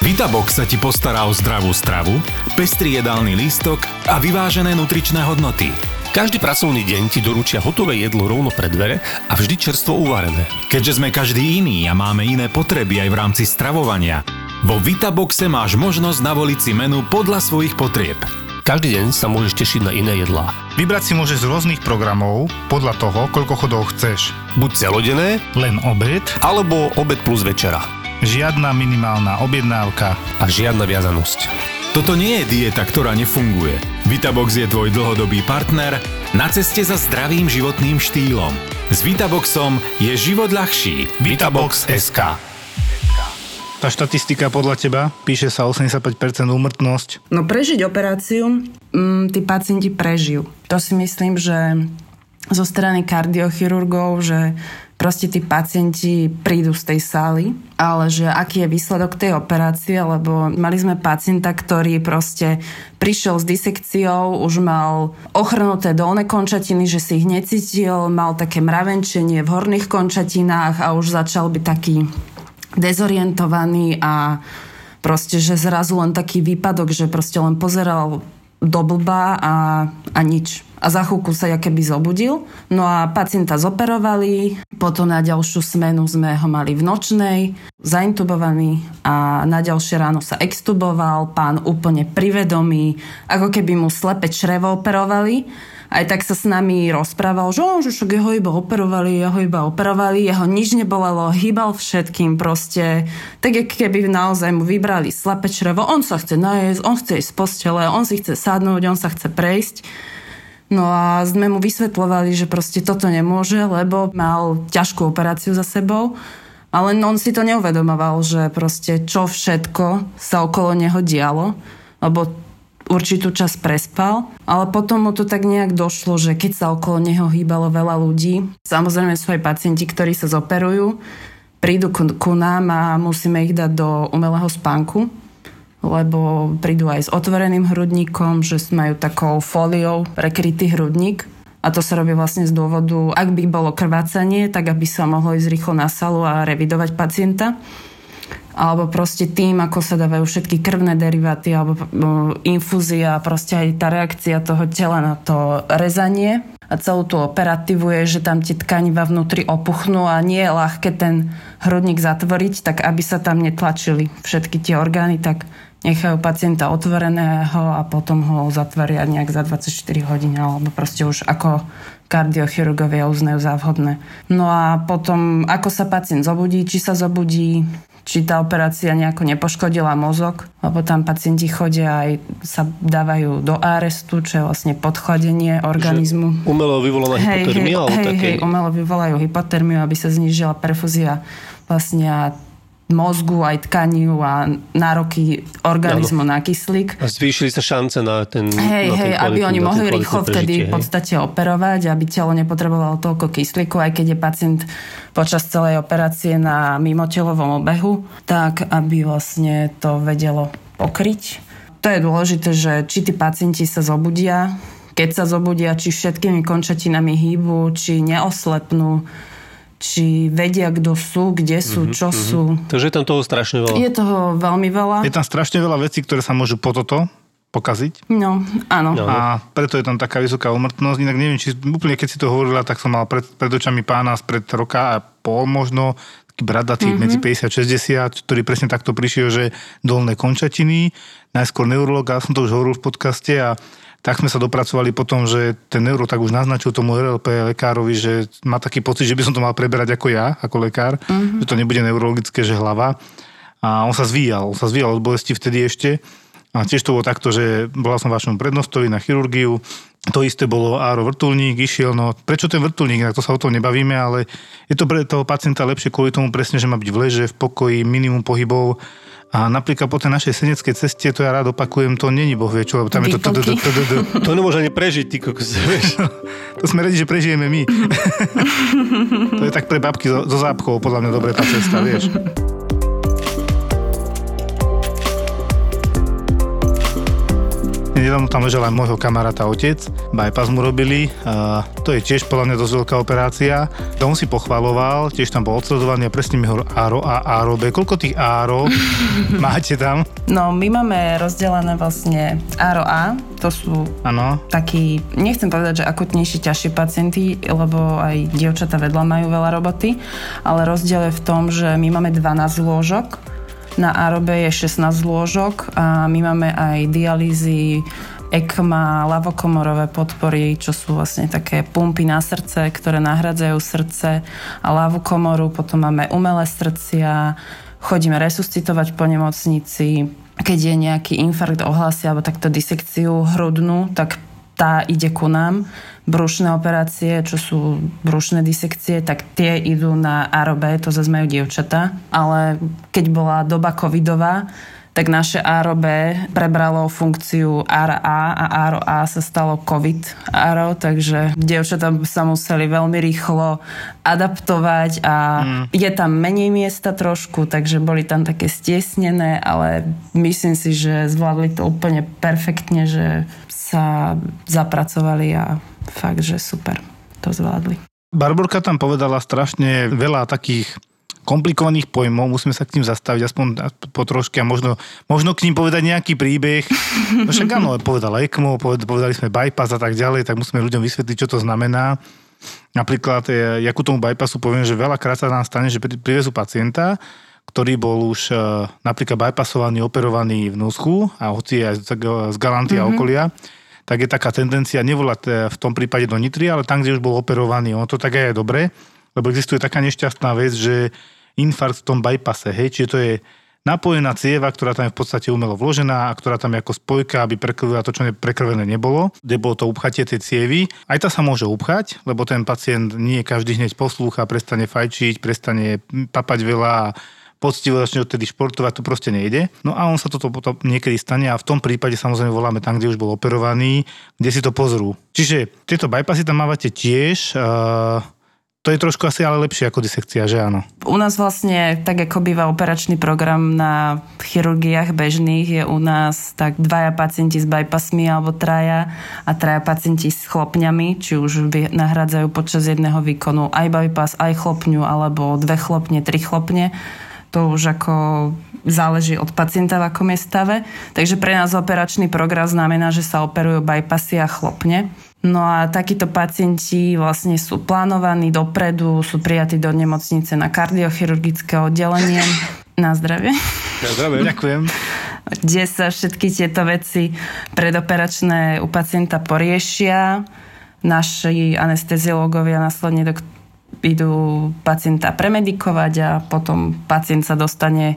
Vitabox sa ti postará o zdravú stravu, pestrý jedálny lístok a vyvážené nutričné hodnoty. Každý pracovný deň ti doručia hotové jedlo rovno pred dvere a vždy čerstvo uvarené. Keďže sme každý iný a máme iné potreby aj v rámci stravovania, vo Vitaboxe máš možnosť navoliť si menu podľa svojich potrieb. Každý deň sa môžeš tešiť na iné jedlá. Vybrať si môžeš z rôznych programov podľa toho, koľko chodov chceš. Buď celodenné, len obed, alebo obed plus večera. Žiadna minimálna objednávka a žiadna viazanosť. Toto nie je dieta, ktorá nefunguje. Vitabox je tvoj dlhodobý partner na ceste za zdravým životným štýlom. S Vitaboxom je život ľahší. Vitabox.sk. Tá štatistika podľa teba? Píše sa 85% úmrtnosť. No prežiť operáciu, tí pacienti prežijú. To si myslím, že zo strany kardiochirurgov, že proste tí pacienti prídu z tej sály, ale že aký je výsledok tej operácie, lebo mali sme pacienta, ktorý proste prišiel s disekciou, už mal ochrnuté dolné končatiny, že si ich necítil, mal také mravenčenie v horných končatinách a už začal byť taký dezorientovaný a proste, že zrazu len taký výpadok, že proste len pozeral do blba a nič. A za chvíľku sa keby zobudil. No a pacienta zoperovali, potom na ďalšiu smenu sme ho mali v nočnej, zaintubovaný a na ďalšie ráno sa extuboval, pán úplne privedomý, ako keby mu slepe črevo operovali. Aj tak sa s nami rozprával, že jeho iba operovali, jeho nič nebolelo, hýbal všetkým proste. Tak keby naozaj mu vybrali slepe črevo, on sa chce najesť, on chce ísť z postele, on si chce sadnúť, on sa chce prejsť. No a sme mu vysvetľovali, že proste toto nemôže, lebo mal ťažkú operáciu za sebou. Ale on si to neuvedomoval, že proste čo všetko sa okolo neho dialo, lebo určitú čas prespal. Ale potom mu to tak nejak došlo, že keď sa okolo neho hýbalo veľa ľudí, samozrejme sú aj pacienti, ktorí sa zoperujú, prídu ku nám a musíme ich dať do umelého spánku, lebo prídu aj s otvoreným hrudníkom, že majú takou fóliou prekrytý hrudník a to sa robí vlastne z dôvodu, ak by bolo krvácanie, tak aby sa mohlo ísť rýchlo na salu a revidovať pacienta. Alebo proste tým, ako sa dávajú všetky krvné deriváty alebo infúzia, proste aj tá reakcia toho tela na to rezanie a celú tú operatívu je, že tam tie tkaniva vnútri opuchnú a nie je ľahké ten hrudník zatvoriť, tak aby sa tam netlačili všetky tie orgány, tak nechajú pacienta otvoreného a potom ho zatvoria nejak za 24 hodín alebo proste už ako kardiochirurgovia uznajú za vhodné. No a potom, ako sa pacient zobudí, či sa zobudí, či tá operácia nejako nepoškodila mozog, lebo tam pacienti chodia aj sa dávajú do arestu, čo je vlastne podchladenie organizmu. Že umelo vyvolaná hypotermia? Umelo vyvolajú hypotermiu, aby sa znížila perfúzia vlastne mozgu, aj tkaniu a nároky organizmu na kyslík. A zvýšili sa šance na ten kvalitný, aby oni mohli rýchlo vtedy v podstate operovať, aby telo nepotrebovalo toľko kyslíku, aj keď je pacient počas celej operácie na mimotelovom obehu, tak aby vlastne to vedelo pokryť. To je dôležité, že či tí pacienti sa zobudia, keď sa zobudia, či všetkými končatinami hýbu, či neoslepnú, či vedia, kto sú, kde sú, čo sú. Takže je tam toho strašne veľa. Je toho veľmi veľa. Je tam strašne veľa vecí, ktoré sa môžu po toto pokaziť. No, áno. A preto je tam taká vysoká úmrtnosť. Inak neviem, či úplne keď si to hovorila, tak som mal pred očami pána spred roka a pol možno, taký bradatý medzi 50-60, ktorý presne takto prišiel, že dolné končatiny, najskôr neurolog, a som to už hovoril v podcaste a tak sme sa dopracovali potom, že ten neuro tak už naznačil tomu RLP lekárovi, že má taký pocit, že by som to mal preberať ako ja, ako lekár, že to nebude neurologické, že hlava. A on sa zvíjal od bolesti vtedy ešte A tiež to bolo takto, že bola som vašom prednostovi na chirurgiu, to isté bolo, Áro vrtuľník išiel, no prečo ten vrtuľník, na to sa o tom nebavíme, ale je to pre toho pacienta lepšie kvôli tomu presne, že má byť v leže, v pokoji, minimum pohybov. A napríklad po tej našej seneckej ceste, to ja rád opakujem, to není bohvie čo, lebo tam je to... To nemôže ani prežiť, ty kokos, vieš. To sme radi, že prežijeme my. To je tak pre babky zo zápchov, podľa mňa dobré tá cesta, vieš. Nedávno tam ležal aj môjho kamaráta otec, bypass mu robili, to je tiež podľa mňa dosť veľká operácia. On si pochvaloval, tiež tam bol odsledovaný a presne mi hovoril Áro A, Áro B. Koľko tých Áro máte tam? No, my máme rozdelené vlastne Áro A, to sú takí, nechcem povedať, že akutnejší, ťažší pacienti, lebo aj dievčatá vedľa majú veľa roboty, ale rozdiel je v tom, že my máme 12 lôžok, na Árobe je 16 lôžok a my máme aj dialýzy, ECMO, ľavokomorové podpory, čo sú vlastne také pumpy na srdce, ktoré nahradzajú srdce a ľavú komoru. Potom máme umelé srdcia, chodíme resuscitovať po nemocnici. Keď je nejaký infarkt, ohlásia alebo takto disekciu hrudnú, tak tá ide ku nám. Brušné operácie, čo sú brušné disekcie, tak tie idú na Árobe, to zase majú dievčatá. Ale keď bola doba covidová, tak naše Árobe prebralo funkciu RA a Áro A sa stalo covid Áro, takže dievčatá sa museli veľmi rýchlo adaptovať a je tam menej miesta trošku, takže boli tam také stiesnené, ale myslím si, že zvládli to úplne perfektne, že sa zapracovali a fakt, že super to zvládli. Barborka tam povedala strašne veľa takých komplikovaných pojmov, musíme sa k ním zastaviť aspoň po troške a možno k ním povedať nejaký príbeh. No však áno, povedala ECMO, povedali sme bypass a tak ďalej, tak musíme ľuďom vysvetliť, čo to znamená. Napríklad, ja ku tomu bypassu poviem, že veľakrát sa nám stane, že privezú pacienta, ktorý bol už napríklad bypassovaný, operovaný v NÚSCH a hoci aj z Galanty a okolia, tak je taká tendencia nevolať v tom prípade do Nitry, ale tam, kde už bol operovaný. Ono to tak aj je dobré, lebo existuje taká nešťastná vec, že infarkt v tom bypasse, hej, čiže to je napojená cieva, ktorá tam je v podstate umelo vložená a ktorá tam je ako spojka, aby prekrvila to, čo prekrvené nebolo, kde bolo to upchatie tej cievy. Aj tá sa môže upchať, lebo ten pacient nie každý hneď poslúcha, prestane fajčiť, prestane papať veľa a poctivo začne odtedy športovať, to proste nejde. No a on sa toto potom niekedy stane a v tom prípade samozrejme voláme tam, kde už bol operovaný, kde si to pozrú. Čiže tieto bypassy tam mávate tiež. To je trošku asi ale lepšie ako disekcia, že áno? U nás vlastne, tak ako býva operačný program na chirurgiách bežných, je u nás tak dvaja pacienti s bypassmi alebo traja a traja pacienti s chlopňami, či už nahrádzajú počas jedného výkonu aj bypass, aj chlopňu, alebo dve chlopne, tri chlopne. To už ako záleží od pacienta, v akom je stave. Takže pre nás operačný program znamená, že sa operujú bypassy a chlopne. No a takíto pacienti vlastne sú plánovaní dopredu, sú prijatí do nemocnice na kardiochirurgické oddelenie. Na zdravie. Na zdravie. Ďakujem. Kde sa všetky tieto veci predoperačné u pacienta poriešia. Naši anesteziológovia následne idú pacienta premedikovať a potom pacient sa dostane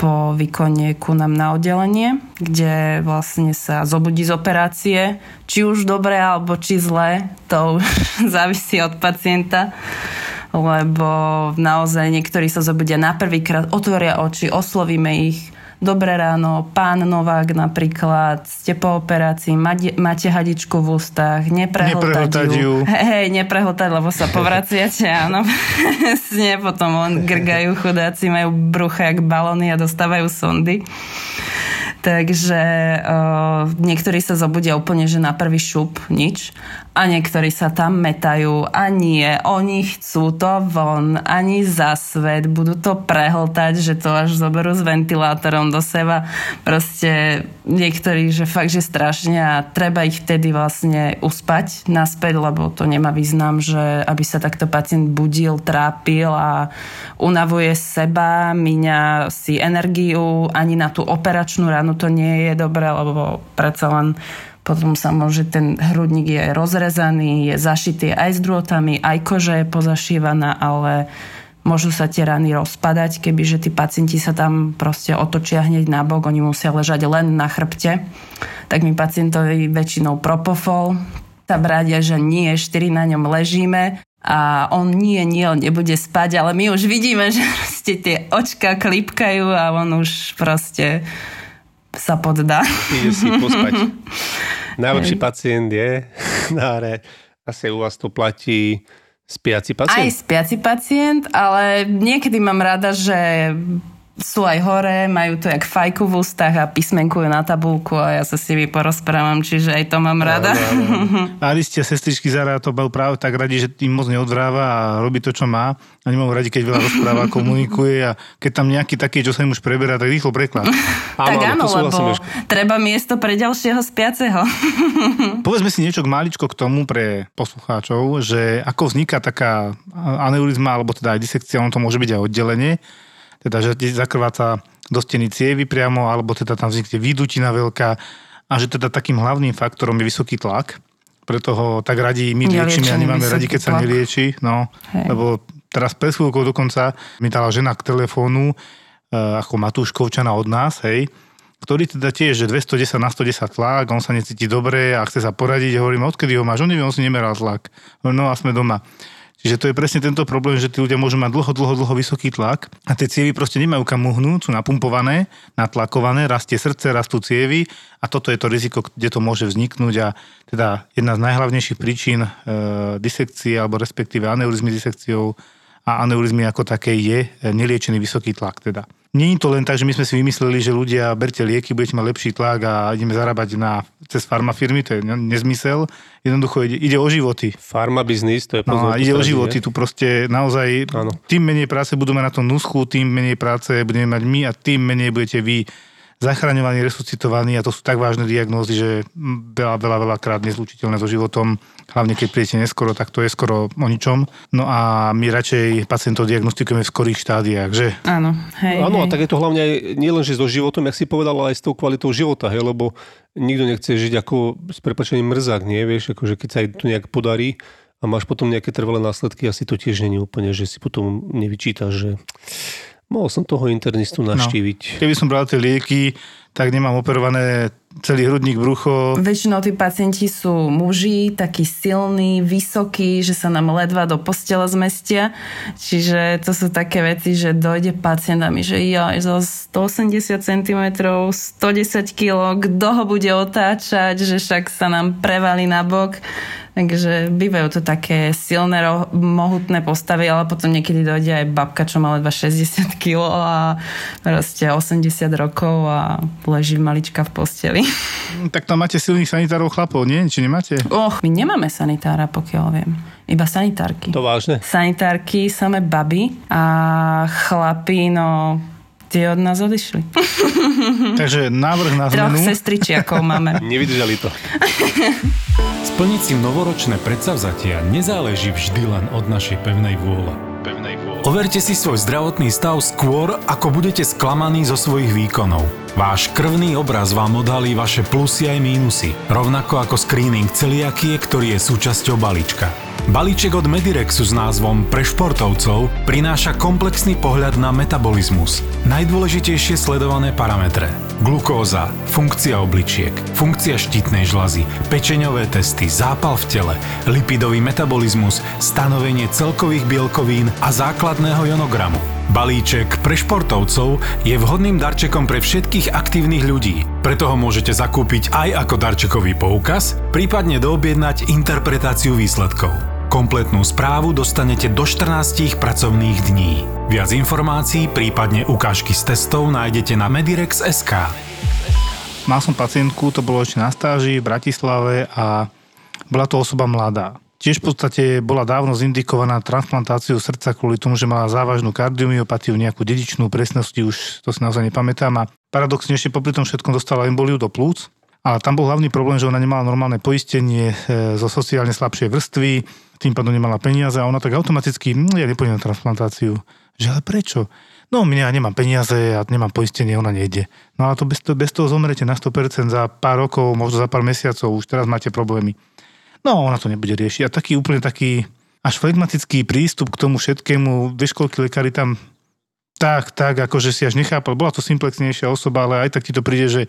po výkone ku nám na oddelenie, kde vlastne sa zobudí z operácie, či už dobre alebo či zle, to už závisí od pacienta, lebo naozaj niektorí sa zobudia na prvýkrát, otvoria oči, oslovíme ich, dobré ráno, pán Novák napríklad, ste po operácii, máte hadičku v ústach, neprehltať ju. Hej, neprehltať, lebo sa povraciate, áno. Sne, potom on grgajú, chudáci majú brucha jak balóny a dostávajú sondy. Takže niektorí sa zobudia úplne, že na prvý šup, nič. A niektorí sa tam metajú a nie, oni chcú to von, ani za svet, budú to prehltať, že to až zoberú s ventilátorom do seba. Proste niektorí, že fakt, že strašne a treba ich vtedy vlastne uspať naspäť, lebo to nemá význam, že aby sa takto pacient budil, trápil a unavuje seba, míňa si energiu, ani na tú operačnú ránu to nie je dobré, lebo predsa len potom sa môže, ten hrudník je rozrezaný, je zašitý aj s drôtami, aj koža je pozašívaná, ale Môžu sa tie rany rozpadať, kebyže tí pacienti sa tam proste otočia hneď nabok, oni musia ležať len na chrbte. Tak mi pacientovi väčšinou propofol, sa bradia, že nie, 4 na ňom ležíme a on nie, on nebude spať, ale my už vidíme, že proste tie očka klipkajú a on už proste sa poddá. Ide si pospať. Najlepší pacient je náre. Asi u vás to platí... Spiaci pacient? Aj spiaci pacient, ale niekedy mám rada, že sú aj hore, majú to jak fajku v ústach a písmenkujú na tabulku a ja sa s nimi porozprávam, čiže aj to mám rada. A ste sestričky Zara to bol práve tak radi, že im moc neodvráva a robí to, čo má. A nemám radi, keď veľa rozpráva, komunikuje a keď tam nejaký taký, čo sa im už preberá, tak rýchlo preklad. Tak áno, lebo treba miesto pre ďalšieho spiaceho. Povedzme si niečo maličko k tomu pre poslucháčov, že ako vzniká taká aneurizma, alebo teda aj disekcia, ono to môže byť aj oddelenie. Teda, že zakrváca do steny cievy priamo, alebo teda tam vznikne výdutina veľká a že teda takým hlavným faktorom je vysoký tlak. Preto ho tak radi my liečíme a nemáme radi, keď sa nelieči. No, lebo teraz pred chvíľkou dokonca mi dala žena k telefónu ako Matúš Kováčana od nás, hej, ktorý teda tiež, že 210/110 tlak, on sa necíti dobre a chce sa poradiť. Hovorím, odkedy ho máš? On nevie, on si nemeral tlak. No a sme doma. Čiže to je presne tento problém, že tí ľudia môžu mať dlho vysoký tlak a tie cievy proste nemajú kam uhnúť, sú napumpované, natlakované, rastie srdce, rastú cievy a toto je to riziko, kde to môže vzniknúť a teda jedna z najhlavnejších príčin disekcie alebo respektíve aneurizmy disekciou a aneurizmy ako také je neliečený vysoký tlak teda. Nie je to len tak, že my sme si vymysleli, že ľudia berte lieky, budete mať lepší tlak a ideme zarábať cez farmafirmy, to je nezmysel. Jednoducho ide o životy. Farmabiznis, to je pozor. No, ide o životy, tu proste naozaj áno. Tým menej práce budú mať na tom NÚSCH, tým menej práce budeme mať my a tým menej budete vy zachraňovaní, resuscitovaní a to sú tak vážne diagnózy, že veľa krát nezlučiteľné so životom. Hlavne keď príjete neskoro, tak to je skoro o ničom. No a my radšej pacientov diagnostikujeme v skorých štádiách, že? Áno, hej. Áno, a tak je to hlavne aj nielenže so životom, jak si povedal, ale aj s tou kvalitou života, hej, lebo nikto nechce žiť ako s prepáčením mrzák, nie, vieš, akože keď sa aj to nejak podarí a máš potom nejaké trvalé následky, asi to tiež nie je úplne, že si potom nevyčítaš, že mohol som toho internistu navštíviť. No. Keby som bral tie lieky, tak nemám operované celý hrudník, brucho. Väčšinou tí pacienti sú muži, takí silní, vysokí, že sa nám ledva do postele zmestia. Čiže to sú také veci, že dojde pacientami, že ja zo 180 cm, 110 kg, kto ho bude otáčať, že však sa nám prevalí na bok. Takže bývajú to také silné, mohutné postavy, ale potom niekedy dojde aj babka, čo má ledva 60 kg a proste 80 rokov a leží malička v posteli. Tak tam máte silných sanitárov chlapov, nie? Či nemáte? My nemáme sanitára, pokiaľ viem. Iba sanitárky. To vážne? Sanitárky, samé baby a chlapi, no... Tie od nás odišli. Takže návrh na zmenu... Troch sestričiakov máme. Nevydržali to. Splniť si novoročné predsavzatia nezáleží vždy len od našej pevnej vôle. Overte si svoj zdravotný stav skôr, ako budete sklamaní zo svojich výkonov. Váš krvný obraz vám odhalí vaše plusy aj mínusy, rovnako ako screening celiakie, ktorý je súčasťou balíčka. Balíček od Medirexu s názvom Pre športovcov prináša komplexný pohľad na metabolizmus, najdôležitejšie sledované parametre. Glukóza, funkcia obličiek, funkcia štítnej žľazy, pečeňové testy, zápal v tele, lipidový metabolizmus, stanovenie celkových bielkovín a základného jonogramu. Balíček pre športovcov je vhodným darčekom pre všetkých aktívnych ľudí, preto ho môžete zakúpiť aj ako darčekový poukaz, prípadne doobjednať interpretáciu výsledkov. Kompletnú správu dostanete do 14 pracovných dní. Viac informácií, prípadne ukážky z testov nájdete na medirex.sk. Mal som pacientku, to bolo ešte na stáži v Bratislave a bola to osoba mladá. Tiež v podstate bola dávno zindikovaná transplantáciu srdca kvôli tomu, že mala závažnú kardiomyopatiu, nejakú dedičnú presnosti, už to si naozaj nepamätám. A paradoxne ešte popri tom všetkom dostala emboliu do plúc. A tam bol hlavný problém, že ona nemala normálne poistenie zo sociálne slabšej vrstvy, tým pádom nemala peniaze a ona tak automaticky, ja nepôjdem na transplantáciu. Že ale prečo? No ja nemám peniaze a nemám poistenie, ona nejde. No ale to bez toho zomrete na 100% za pár rokov, možno za pár mesiacov, už teraz máte problémy. No ona to nebude riešiť. A taký úplne taký až flegmatický prístup k tomu všetkému, vieš, koľko lekári tam tak, akože si až nechápal. Bola to simplexnejšia osoba, ale aj tak ti to príde, že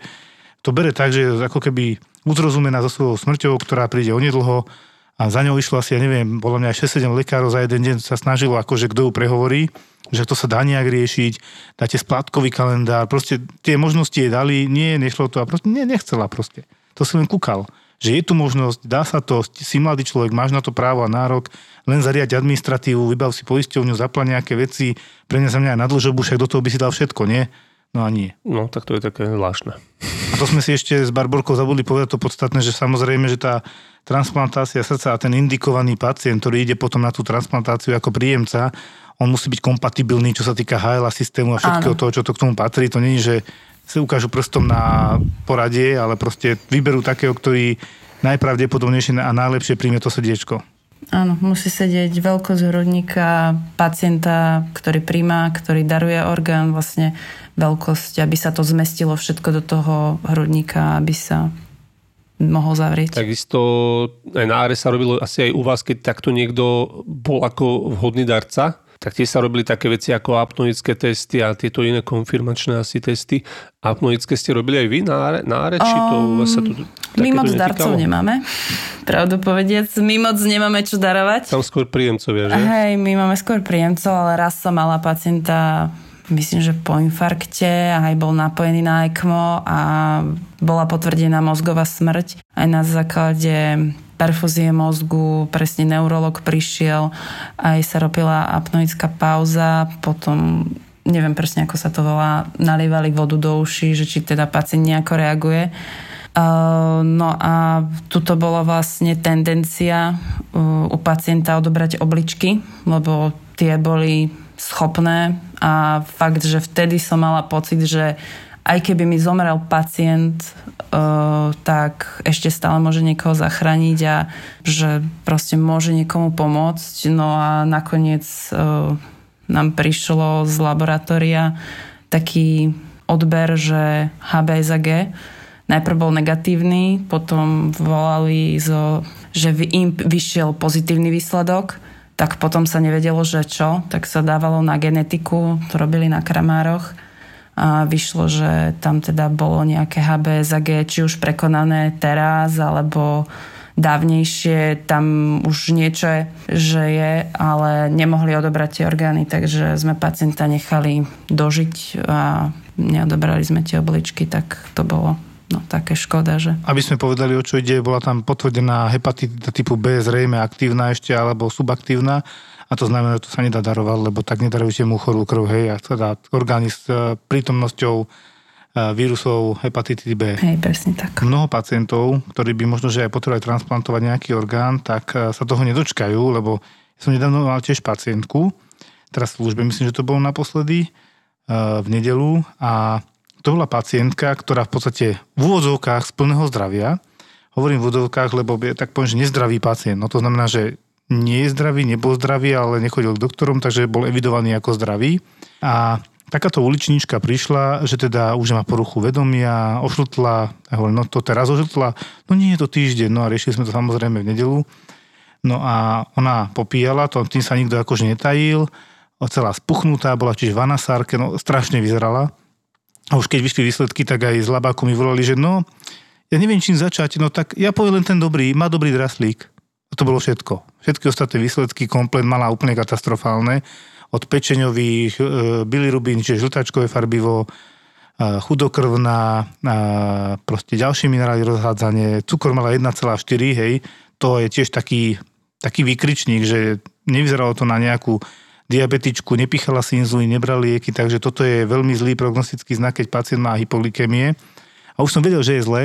to bere tak, že ako keby uzrozumená za svojou smrťou, ktorá príde onedlho a za ňou išlo asi, ja neviem, bolo mňa aj 6-7 lekárov za jeden deň sa snažilo, akože kto ju prehovorí, že to sa dá nejak riešiť, dáte splátkový kalendár, proste tie možnosti jej dali, nie, nešlo to a proste nechcela proste. To si len kúkal, že je tu možnosť, dá sa to, si mladý človek, máš na to právo a nárok, len zariaď administratívu, vybav si poisťovňu, zaplať nejaké veci, pre mňa sa mňa aj na dlžobu, však do toho by si dal všetko, nie? No a nie. No, tak to je také zvláštne. A to sme si ešte s Barborkou zabudli povedať to podstatné, že samozrejme, že tá transplantácia srdca a ten indikovaný pacient, ktorý ide potom na tú transplantáciu ako príjemca, on musí byť kompatibilný, čo sa týka HLA systému a všetkého toho, čo to k tomu patrí. To nie je, že si ukážu prstom na poradie, ale proste vyberú takého, ktorý najpravdepodobnejšie a najlepšie príjme to srdiečko. Áno, musí sedieť veľkosť hrudníka pacienta, ktorý príjma, ktorý daruje orgán, vlastne veľkosť, aby sa to zmestilo všetko do toho hrudníka, aby sa mohol zavrieť. Takisto aj na áre sa robilo asi aj u vás, keď takto niekto bol ako vhodný darca, tak tie sa robili také veci ako apnoické testy a tieto iné konfirmačné asi testy. Apnoické ste robili aj vy na áre? Či to u vás sa tu my moc darcov nemáme, pravdu povediac. My moc nemáme čo darovať. Tam skôr príjemcovia, že? Hej, my máme skôr príjemcov, ale raz som mala pacienta, myslím, že po infarkte a aj bol napojený na ECMO a bola potvrdená mozgová smrť. Aj na základe perfúzie mozgu, presne neurolog prišiel, aj sa robila apnoická pauza, potom, neviem presne ako sa to volá, nalievali vodu do uší, že či teda pacient nejako reaguje. No a tuto bola vlastne tendencia u pacienta odobrať obličky, lebo tie boli schopné a fakt, že vtedy som mala pocit, že aj keby mi zomrel pacient, tak ešte stále môže niekoho zachrániť a že proste môže niekomu pomôcť. No a nakoniec nám prišlo z laboratória taký odber, že HBsAg najprv bol negatívny, potom volali, že im vyšiel pozitívny výsledok, tak potom sa nevedelo, že čo, tak sa dávalo na genetiku, to robili na kramároch. A vyšlo, že tam teda bolo nejaké HBsAg, či už prekonané teraz, alebo dávnejšie, tam už niečo, že je, ale nemohli odobrať tie orgány, takže sme pacienta nechali dožiť a neodobrali sme tie obličky, tak to bolo také škoda, že... Aby sme povedali, o čo ide, bola tam potvrdená hepatitida typu B, zrejme aktívna ešte, alebo subaktívna. A to znamená, že to sa nedá darovať, lebo tak nedarujete mu chorú krv, hej, a teda orgány s prítomnosťou vírusov hepatitidy B. Hej, presne tak. Mnoho pacientov, ktorí by možno, že aj potrebovali transplantovať nejaký orgán, tak sa toho nedočkajú, lebo som nedávno mal tiež pacientku, teraz v službe, myslím, že to bolo naposledy, v nedeľu, a to bola pacientka, ktorá v podstate v úvodzovkách z plného zdravia, hovorím v úvodzovkách, lebo je tak poviem, že nezdravý pacient, no to znamená, že nie je zdravý, nebol zdravý, ale nechodil k doktorom, takže bol evidovaný ako zdravý. A takáto uličníčka prišla, že teda už má poruchu vedomia, ošlutla, ja hovorím, no to teraz ošlutla, no nie je to týždeň, no a riešili sme to samozrejme v nedeľu. No a ona popíjala, to, tým sa nikto akože netajil, celá spuchnutá, bola čiže v anasárke, no strašne vyzerala. A už keď vyšli výsledky, tak aj z labáku mi volali, že no, ja neviem čím začať, no tak ja poviem len ten dobrý, má dobrý draslík. A to bolo všetko. Všetky ostatné výsledky komplet mala úplne katastrofálne. Od pečeňových, bilirubín, čiže žltačkové farbivo, chudokrvná, proste ďalšie minerály rozhádzanie, cukor mala 1,4, hej, to je tiež taký výkričník, že nevyzeralo to na nejakú diabetičku, nepichala si inzulín, nebrala lieky, takže toto je veľmi zlý prognostický znak, keď pacient má hypoglykemie. A už som vedel, že je zlé.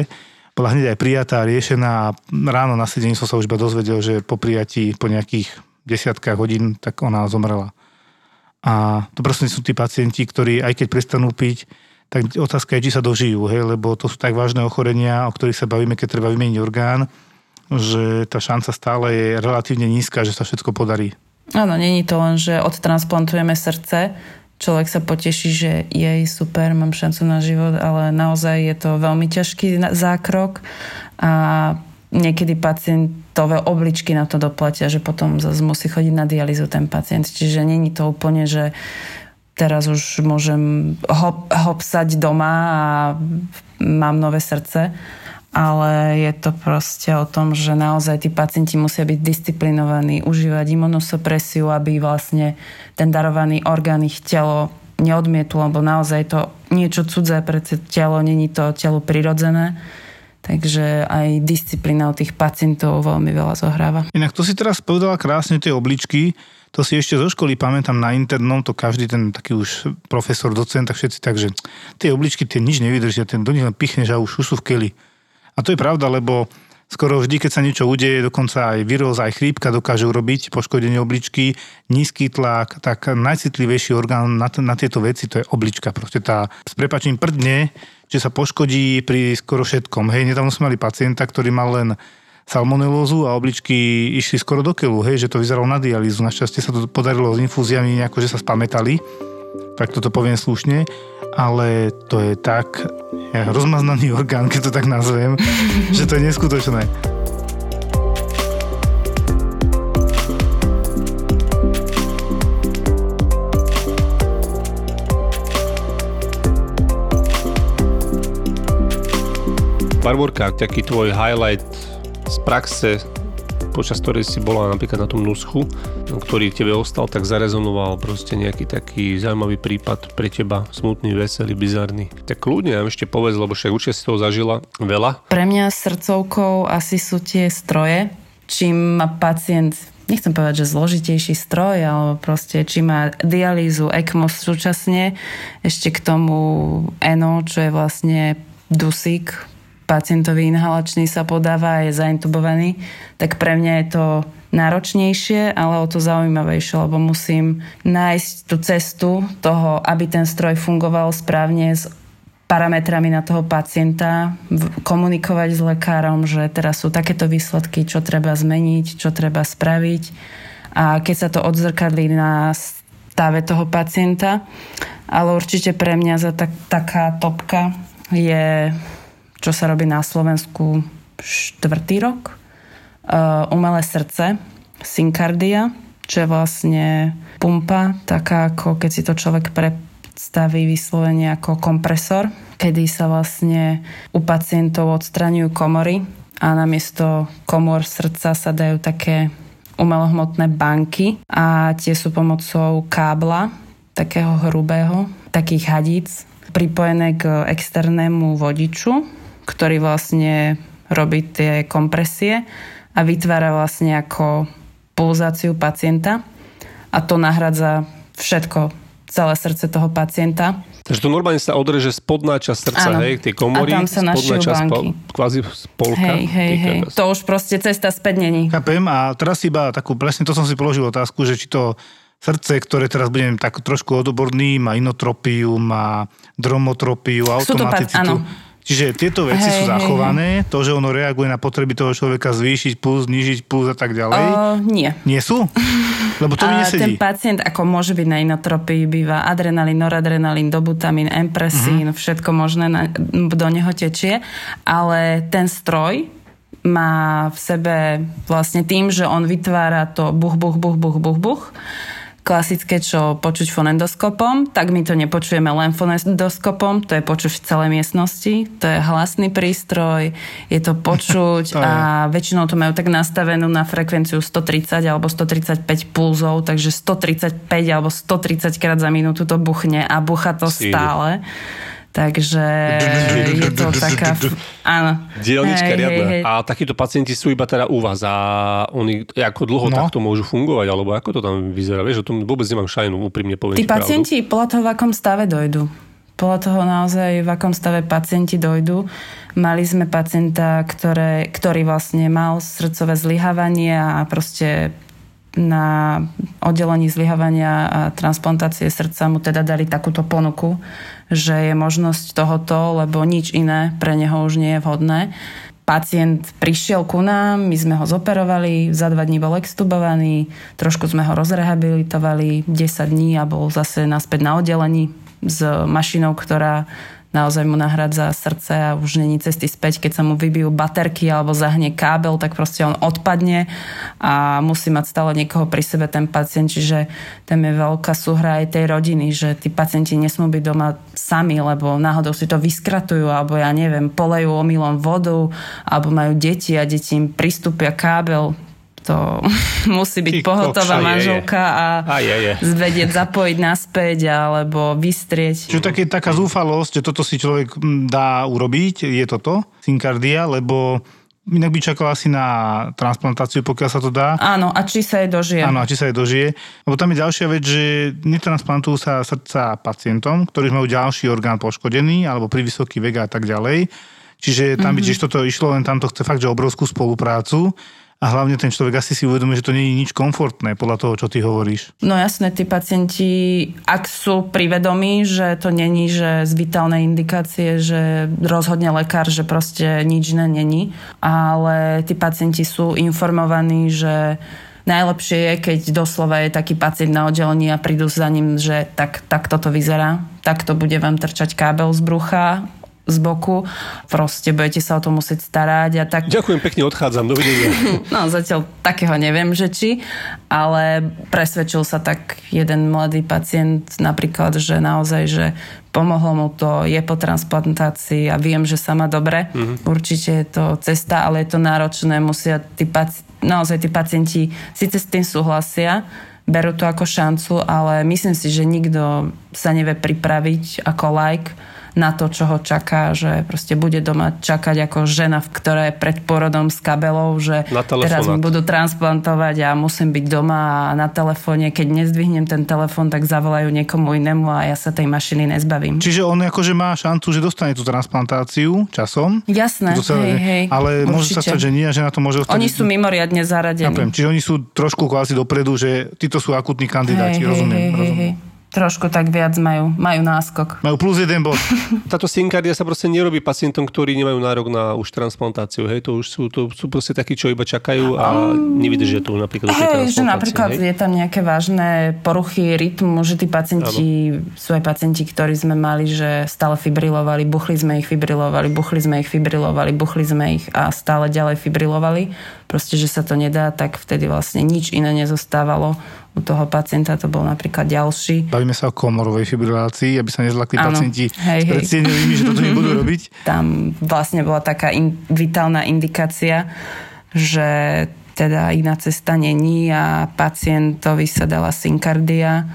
Bola hneď aj prijatá, riešená a ráno na sedení som sa už iba dozvedel, že po prijatí, po nejakých desiatkách hodín, tak ona zomrela. A to proste sú tí pacienti, ktorí aj keď prestanú piť, tak otázka je, či sa dožijú, hej, lebo to sú tak vážne ochorenia, o ktorých sa bavíme, keď treba vymeniť orgán, že tá šanca stále je relatívne nízka, že sa všetko podarí. Áno, nie je to len, že odtransplantujeme srdce, človek sa poteší, že jej super, mám šancu na život, ale naozaj je to veľmi ťažký zákrok a niekedy pacientové obličky na to doplatia, že potom zase musí chodiť na dialýzu ten pacient. Čiže není to úplne, že teraz už môžem hopsať doma a mám nové srdce. Ale je to proste o tom, že naozaj tí pacienti musia byť disciplinovaní, užívať imunosupresiu, aby vlastne ten darovaný orgán ich telo neodmietlo, lebo naozaj to niečo cudzé pre telo, není to telu prirodzené. Takže aj disciplína od tých pacientov veľmi veľa zohráva. Inak to si teraz povedala krásne, tie obličky, to si ešte zo školy pamätám na internom, to každý ten taký už profesor, docent, tak všetci, takže tie obličky, tie nič nevydržia, ten do nich len pichneš a už sú v keli. A to je pravda, lebo skoro vždy, keď sa niečo udeje, dokonca aj viróza, aj chrípka dokáže urobiť poškodenie obličky, nízky tlak, tak najcitlivejší orgán na tieto veci, to je oblička. Proste tá, s prepáčením, prdne, že sa poškodí pri skoro všetkom. Hej, nedávno sme mali pacienta, ktorý mal len salmonelózu a obličky išli skoro do keľu, hej, že to vyzeralo na dialýzu. Našťastie sa to podarilo s infúziami nejako, že sa spamätali. Tak toto poviem slušne. Ale to je tak rozmaznaný orgán, keď to tak nazvem, že to je neskutočné. Barborka, taký tvoj highlight z praxe, počas ktorej si bola napríklad na tom NÚSCH-u, ktorý tebe ostal, tak zarezonoval proste nejaký taký zaujímavý prípad pre teba, smutný, veselý, bizarný. Tak kľudne nám ešte povedz, lebo však určite si toho zažila veľa. Pre mňa srdcovkou asi sú tie stroje. Čím má pacient, nechcem povedať, že zložitejší stroj, ale proste čím má dialýzu, ECMO súčasne, ešte k tomu NO, čo je vlastne dusík, pacientovi inhalačný sa podáva a je zaintubovaný, tak pre mňa je to náročnejšie, ale o to zaujímavejšie, lebo musím nájsť tú cestu toho, aby ten stroj fungoval správne s parametrami na toho pacienta, komunikovať s lekárom, že teraz sú takéto výsledky, čo treba zmeniť, čo treba spraviť. A keď sa to odzrkadlí na stave toho pacienta, ale určite pre mňa za taká topka je... čo sa robí na Slovensku 4. rok. Umelé srdce, Synkardia, čo je vlastne pumpa, taká ako keď si to človek predstaví vyslovene ako kompresor, kedy sa vlastne u pacientov odstraňujú komory a namiesto komor srdca sa dajú také umelohmotné banky a tie sú pomocou kábla, takého hrubého, takých hadíc, pripojené k externému vodiču, ktorý vlastne robí tie kompresie a vytvára vlastne ako pulzáciu pacienta a to nahrádza všetko, celé srdce toho pacienta. Takže to normálne sa odreže spodná časť srdca, áno. Hej, tie komory, a tam sa spodná časť kvázi spolka. Hej. To už proste cesta späť není. Chápem a teraz iba takú, presne to som si položil otázku, že či to srdce, ktoré teraz budem tak trošku odoborný, má inotropiu, má dromotropiu, automaticitu. Čiže tieto veci sú zachované, to, že ono reaguje na potreby toho človeka zvýšiť puls, znížiť puls a tak ďalej. Nie. Nie sú? Lebo to mi nesedí. Ten pacient, ako môže byť na inotropii, býva adrenalín, noradrenalín, dobutamín, empresín, všetko možné do neho tečie, ale ten stroj má v sebe vlastne tým, že on vytvára to buch, klasické, čo počuť fonendoskopom, tak my to nepočujeme len fonendoskopom, to je počuť v celej miestnosti, to je hlasný prístroj, je to počuť a väčšinou to majú tak nastavenú na frekvenciu 130 alebo 135 pulzov, takže 135 alebo 130 krát za minútu to buchne a bucha to stále. Takže je to taká... Áno. Dielnička riadna. A takíto pacienti sú iba teda u vás a oni ako dlho takto môžu fungovať alebo ako to tam vyzerá? Vieš, o tom vôbec nemám šajnu, úprimne poviem ti pravdu. Tí pacienti podľa toho, v akom stave dojdu. Podľa toho naozaj, v akom stave pacienti dojdu. Mali sme pacienta, ktorý vlastne mal srdcové zlyhávanie a proste na oddelení zlyhávania a transplantácie srdca mu teda dali takúto ponuku, že je možnosť tohoto, lebo nič iné pre neho už nie je vhodné. Pacient prišiel ku nám, my sme ho zoperovali, za 2 dní bol extubovaný, trošku sme ho rozrehabilitovali, 10 dní a bol zase naspäť na oddelení s mašinou, ktorá naozaj mu nahrádza srdce a už není cesty späť, keď sa mu vybijú baterky alebo zahnie kábel, tak proste on odpadne a musí mať stále niekoho pri sebe ten pacient, čiže tam je veľká súhra aj tej rodiny, že tí pacienti nesmú byť doma sami, lebo náhodou si to vyskratujú, alebo ja neviem, polejú omylom vodu, alebo majú deti a deti im pristúpia kábel. To musí byť pohotová manželka a zvedieť zapojiť naspäť alebo vystrieť. Čo také taká zúfalosť, že toto si človek dá urobiť, je toto synkardia, lebo inak by čakal asi na transplantáciu, pokiaľ sa to dá. Áno, a či sa jej dožije. Lebo tam je ďalšia vec, že netransplantujú sa srdca pacientom, ktorí majú ďalší orgán poškodený alebo pri vysoký vek a tak ďalej. Čiže tam by tiež toto išlo, len tam to chce fakt, že obrovskú spoluprácu. A hlavne ten človek asi si uvedomí, že to nie je nič komfortné podľa toho, čo ty hovoríš. No jasné, tí pacienti, ak sú privedomí, že to není, že z vitálnej indikácie, že rozhodne lekár, že proste nič iné není. Ale tí pacienti sú informovaní, že najlepšie je, keď doslova je taký pacient na oddelení a prídu za ním, že tak toto vyzerá, takto bude vám trčať kábel z brucha, z boku. Proste budete sa o to musieť starať a tak. Ďakujem pekne, odchádzam, dovidenia. No zatiaľ takého neviem, že či, ale presvedčil sa tak jeden mladý pacient napríklad, že naozaj, že pomohlo mu to, je po transplantácii a viem, že sa má dobre. Určite je to cesta, ale je to náročné. Musia tí pacienti síce s tým súhlasia, berú to ako šancu, ale myslím si, že nikto sa nevie pripraviť ako laik na to, čo ho čaká, že proste bude doma čakať ako žena, ktorá je pred porodom s kabelou, že teraz mi budú transplantovať a musím byť doma a na telefóne, keď nezdvihnem ten telefón, tak zavolajú niekomu inému a ja sa tej mašiny nezbavím. Čiže on akože má šancu, že dostane tú transplantáciu časom. Jasné, hej. Ale určite. Môže sa stať, že nie, že na to môže ostať. Oni sú mimoriadne zaradení. Napríklad, čiže oni sú trošku kvázi dopredu, že títo sú akútni kandidáti, rozumiem. Trošku tak viac majú náskok. Majú plus jeden bod. Táto synkardia sa proste nerobí pacientom, ktorí nemajú nárok na už transplantáciu, hej? To sú proste takí, čo iba čakajú a nevydržia tu napríklad. Hej, že napríklad je tam nejaké vážne poruchy rytmu, že tí pacienti, sú aj pacienti, ktorí sme mali, že stále fibrilovali, buchli sme ich a stále ďalej fibrilovali. Proste, že sa to nedá, tak vtedy vlastne nič iné nezostávalo. U toho pacienta to bol napríklad ďalší. Bavíme sa o komorovej fibrilácii, aby sa nezlakli pacienti s predstieňovými, že toto nebudú robiť. Tam vlastne bola taká vitálna indikácia, že teda iná cesta není a pacientovi sa dala synkardia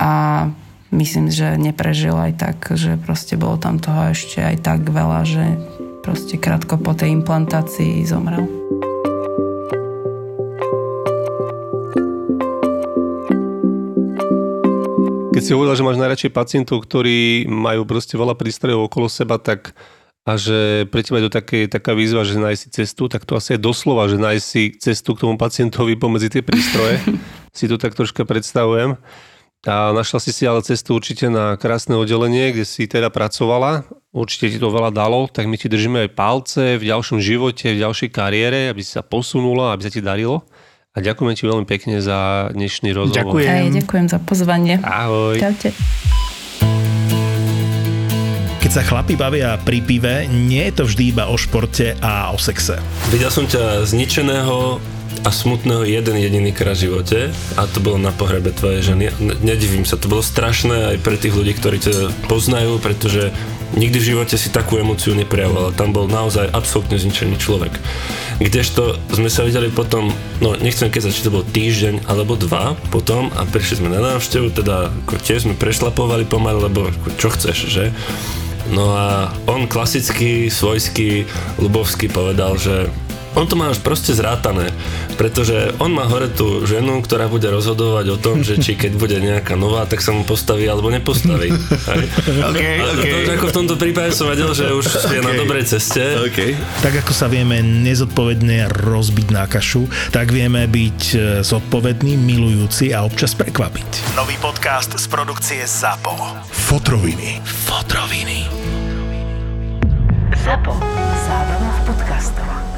a myslím, že neprežil aj tak, že proste bolo tam toho ešte aj tak veľa, že proste krátko po tej implantácii zomrel. Keď si hovorila, že máš najradšej pacientov, ktorí majú proste veľa prístrojov okolo seba, tak a že pre teba je to taká výzva, že nájsť si cestu, tak to asi je doslova, že nájsť si cestu k tomu pacientovi pomedzi tie prístroje. Si to tak troška predstavujem. A našla si ale cestu určite na krásne oddelenie, kde si teda pracovala. Určite ti to veľa dalo, tak my ti držíme aj palce v ďalšom živote, v ďalšej kariére, aby si sa posunula, aby sa ti darilo. A ďakujem ti veľmi pekne za dnešný rozhovor. Ďakujem. Aj, ďakujem za pozvanie. Ahoj. Čaute. Keď sa chlapi bavia pri pive, nie je to vždy iba o športe a o sexe. Videl som ťa zničeného a smutného jeden jediný krát v živote a to bolo na pohrebe tvojej ženy. Nedivím sa, to bolo strašné aj pre tých ľudí, ktorí ťa poznajú, pretože nikdy v živote si takú emóciu neprejavoval. Tam bol naozaj absolútne zničený človek. Kdežto sme sa videli potom, no nechcem kezať, či to bol týždeň alebo dva potom a prišli sme na návštevu, teda tiež sme prešlapovali pomaly, lebo čo chceš, že? No a on klasicky, svojský, ľubovský povedal, že on to má už proste zrátané, pretože on má hore tú ženu, ktorá bude rozhodovať o tom, že či keď bude nejaká nová, tak sa mu postaví alebo nepostaví. Okay. Ako v tomto prípade som vedel, že už je na dobrej ceste. Okay. Tak ako sa vieme nezodpovedne rozbiť na kašu, tak vieme byť zodpovední, milujúci a občas prekvapiť. Nový podcast z produkcie ZAPO. Fotroviny. ZAPO. Zábrná v podcastovách.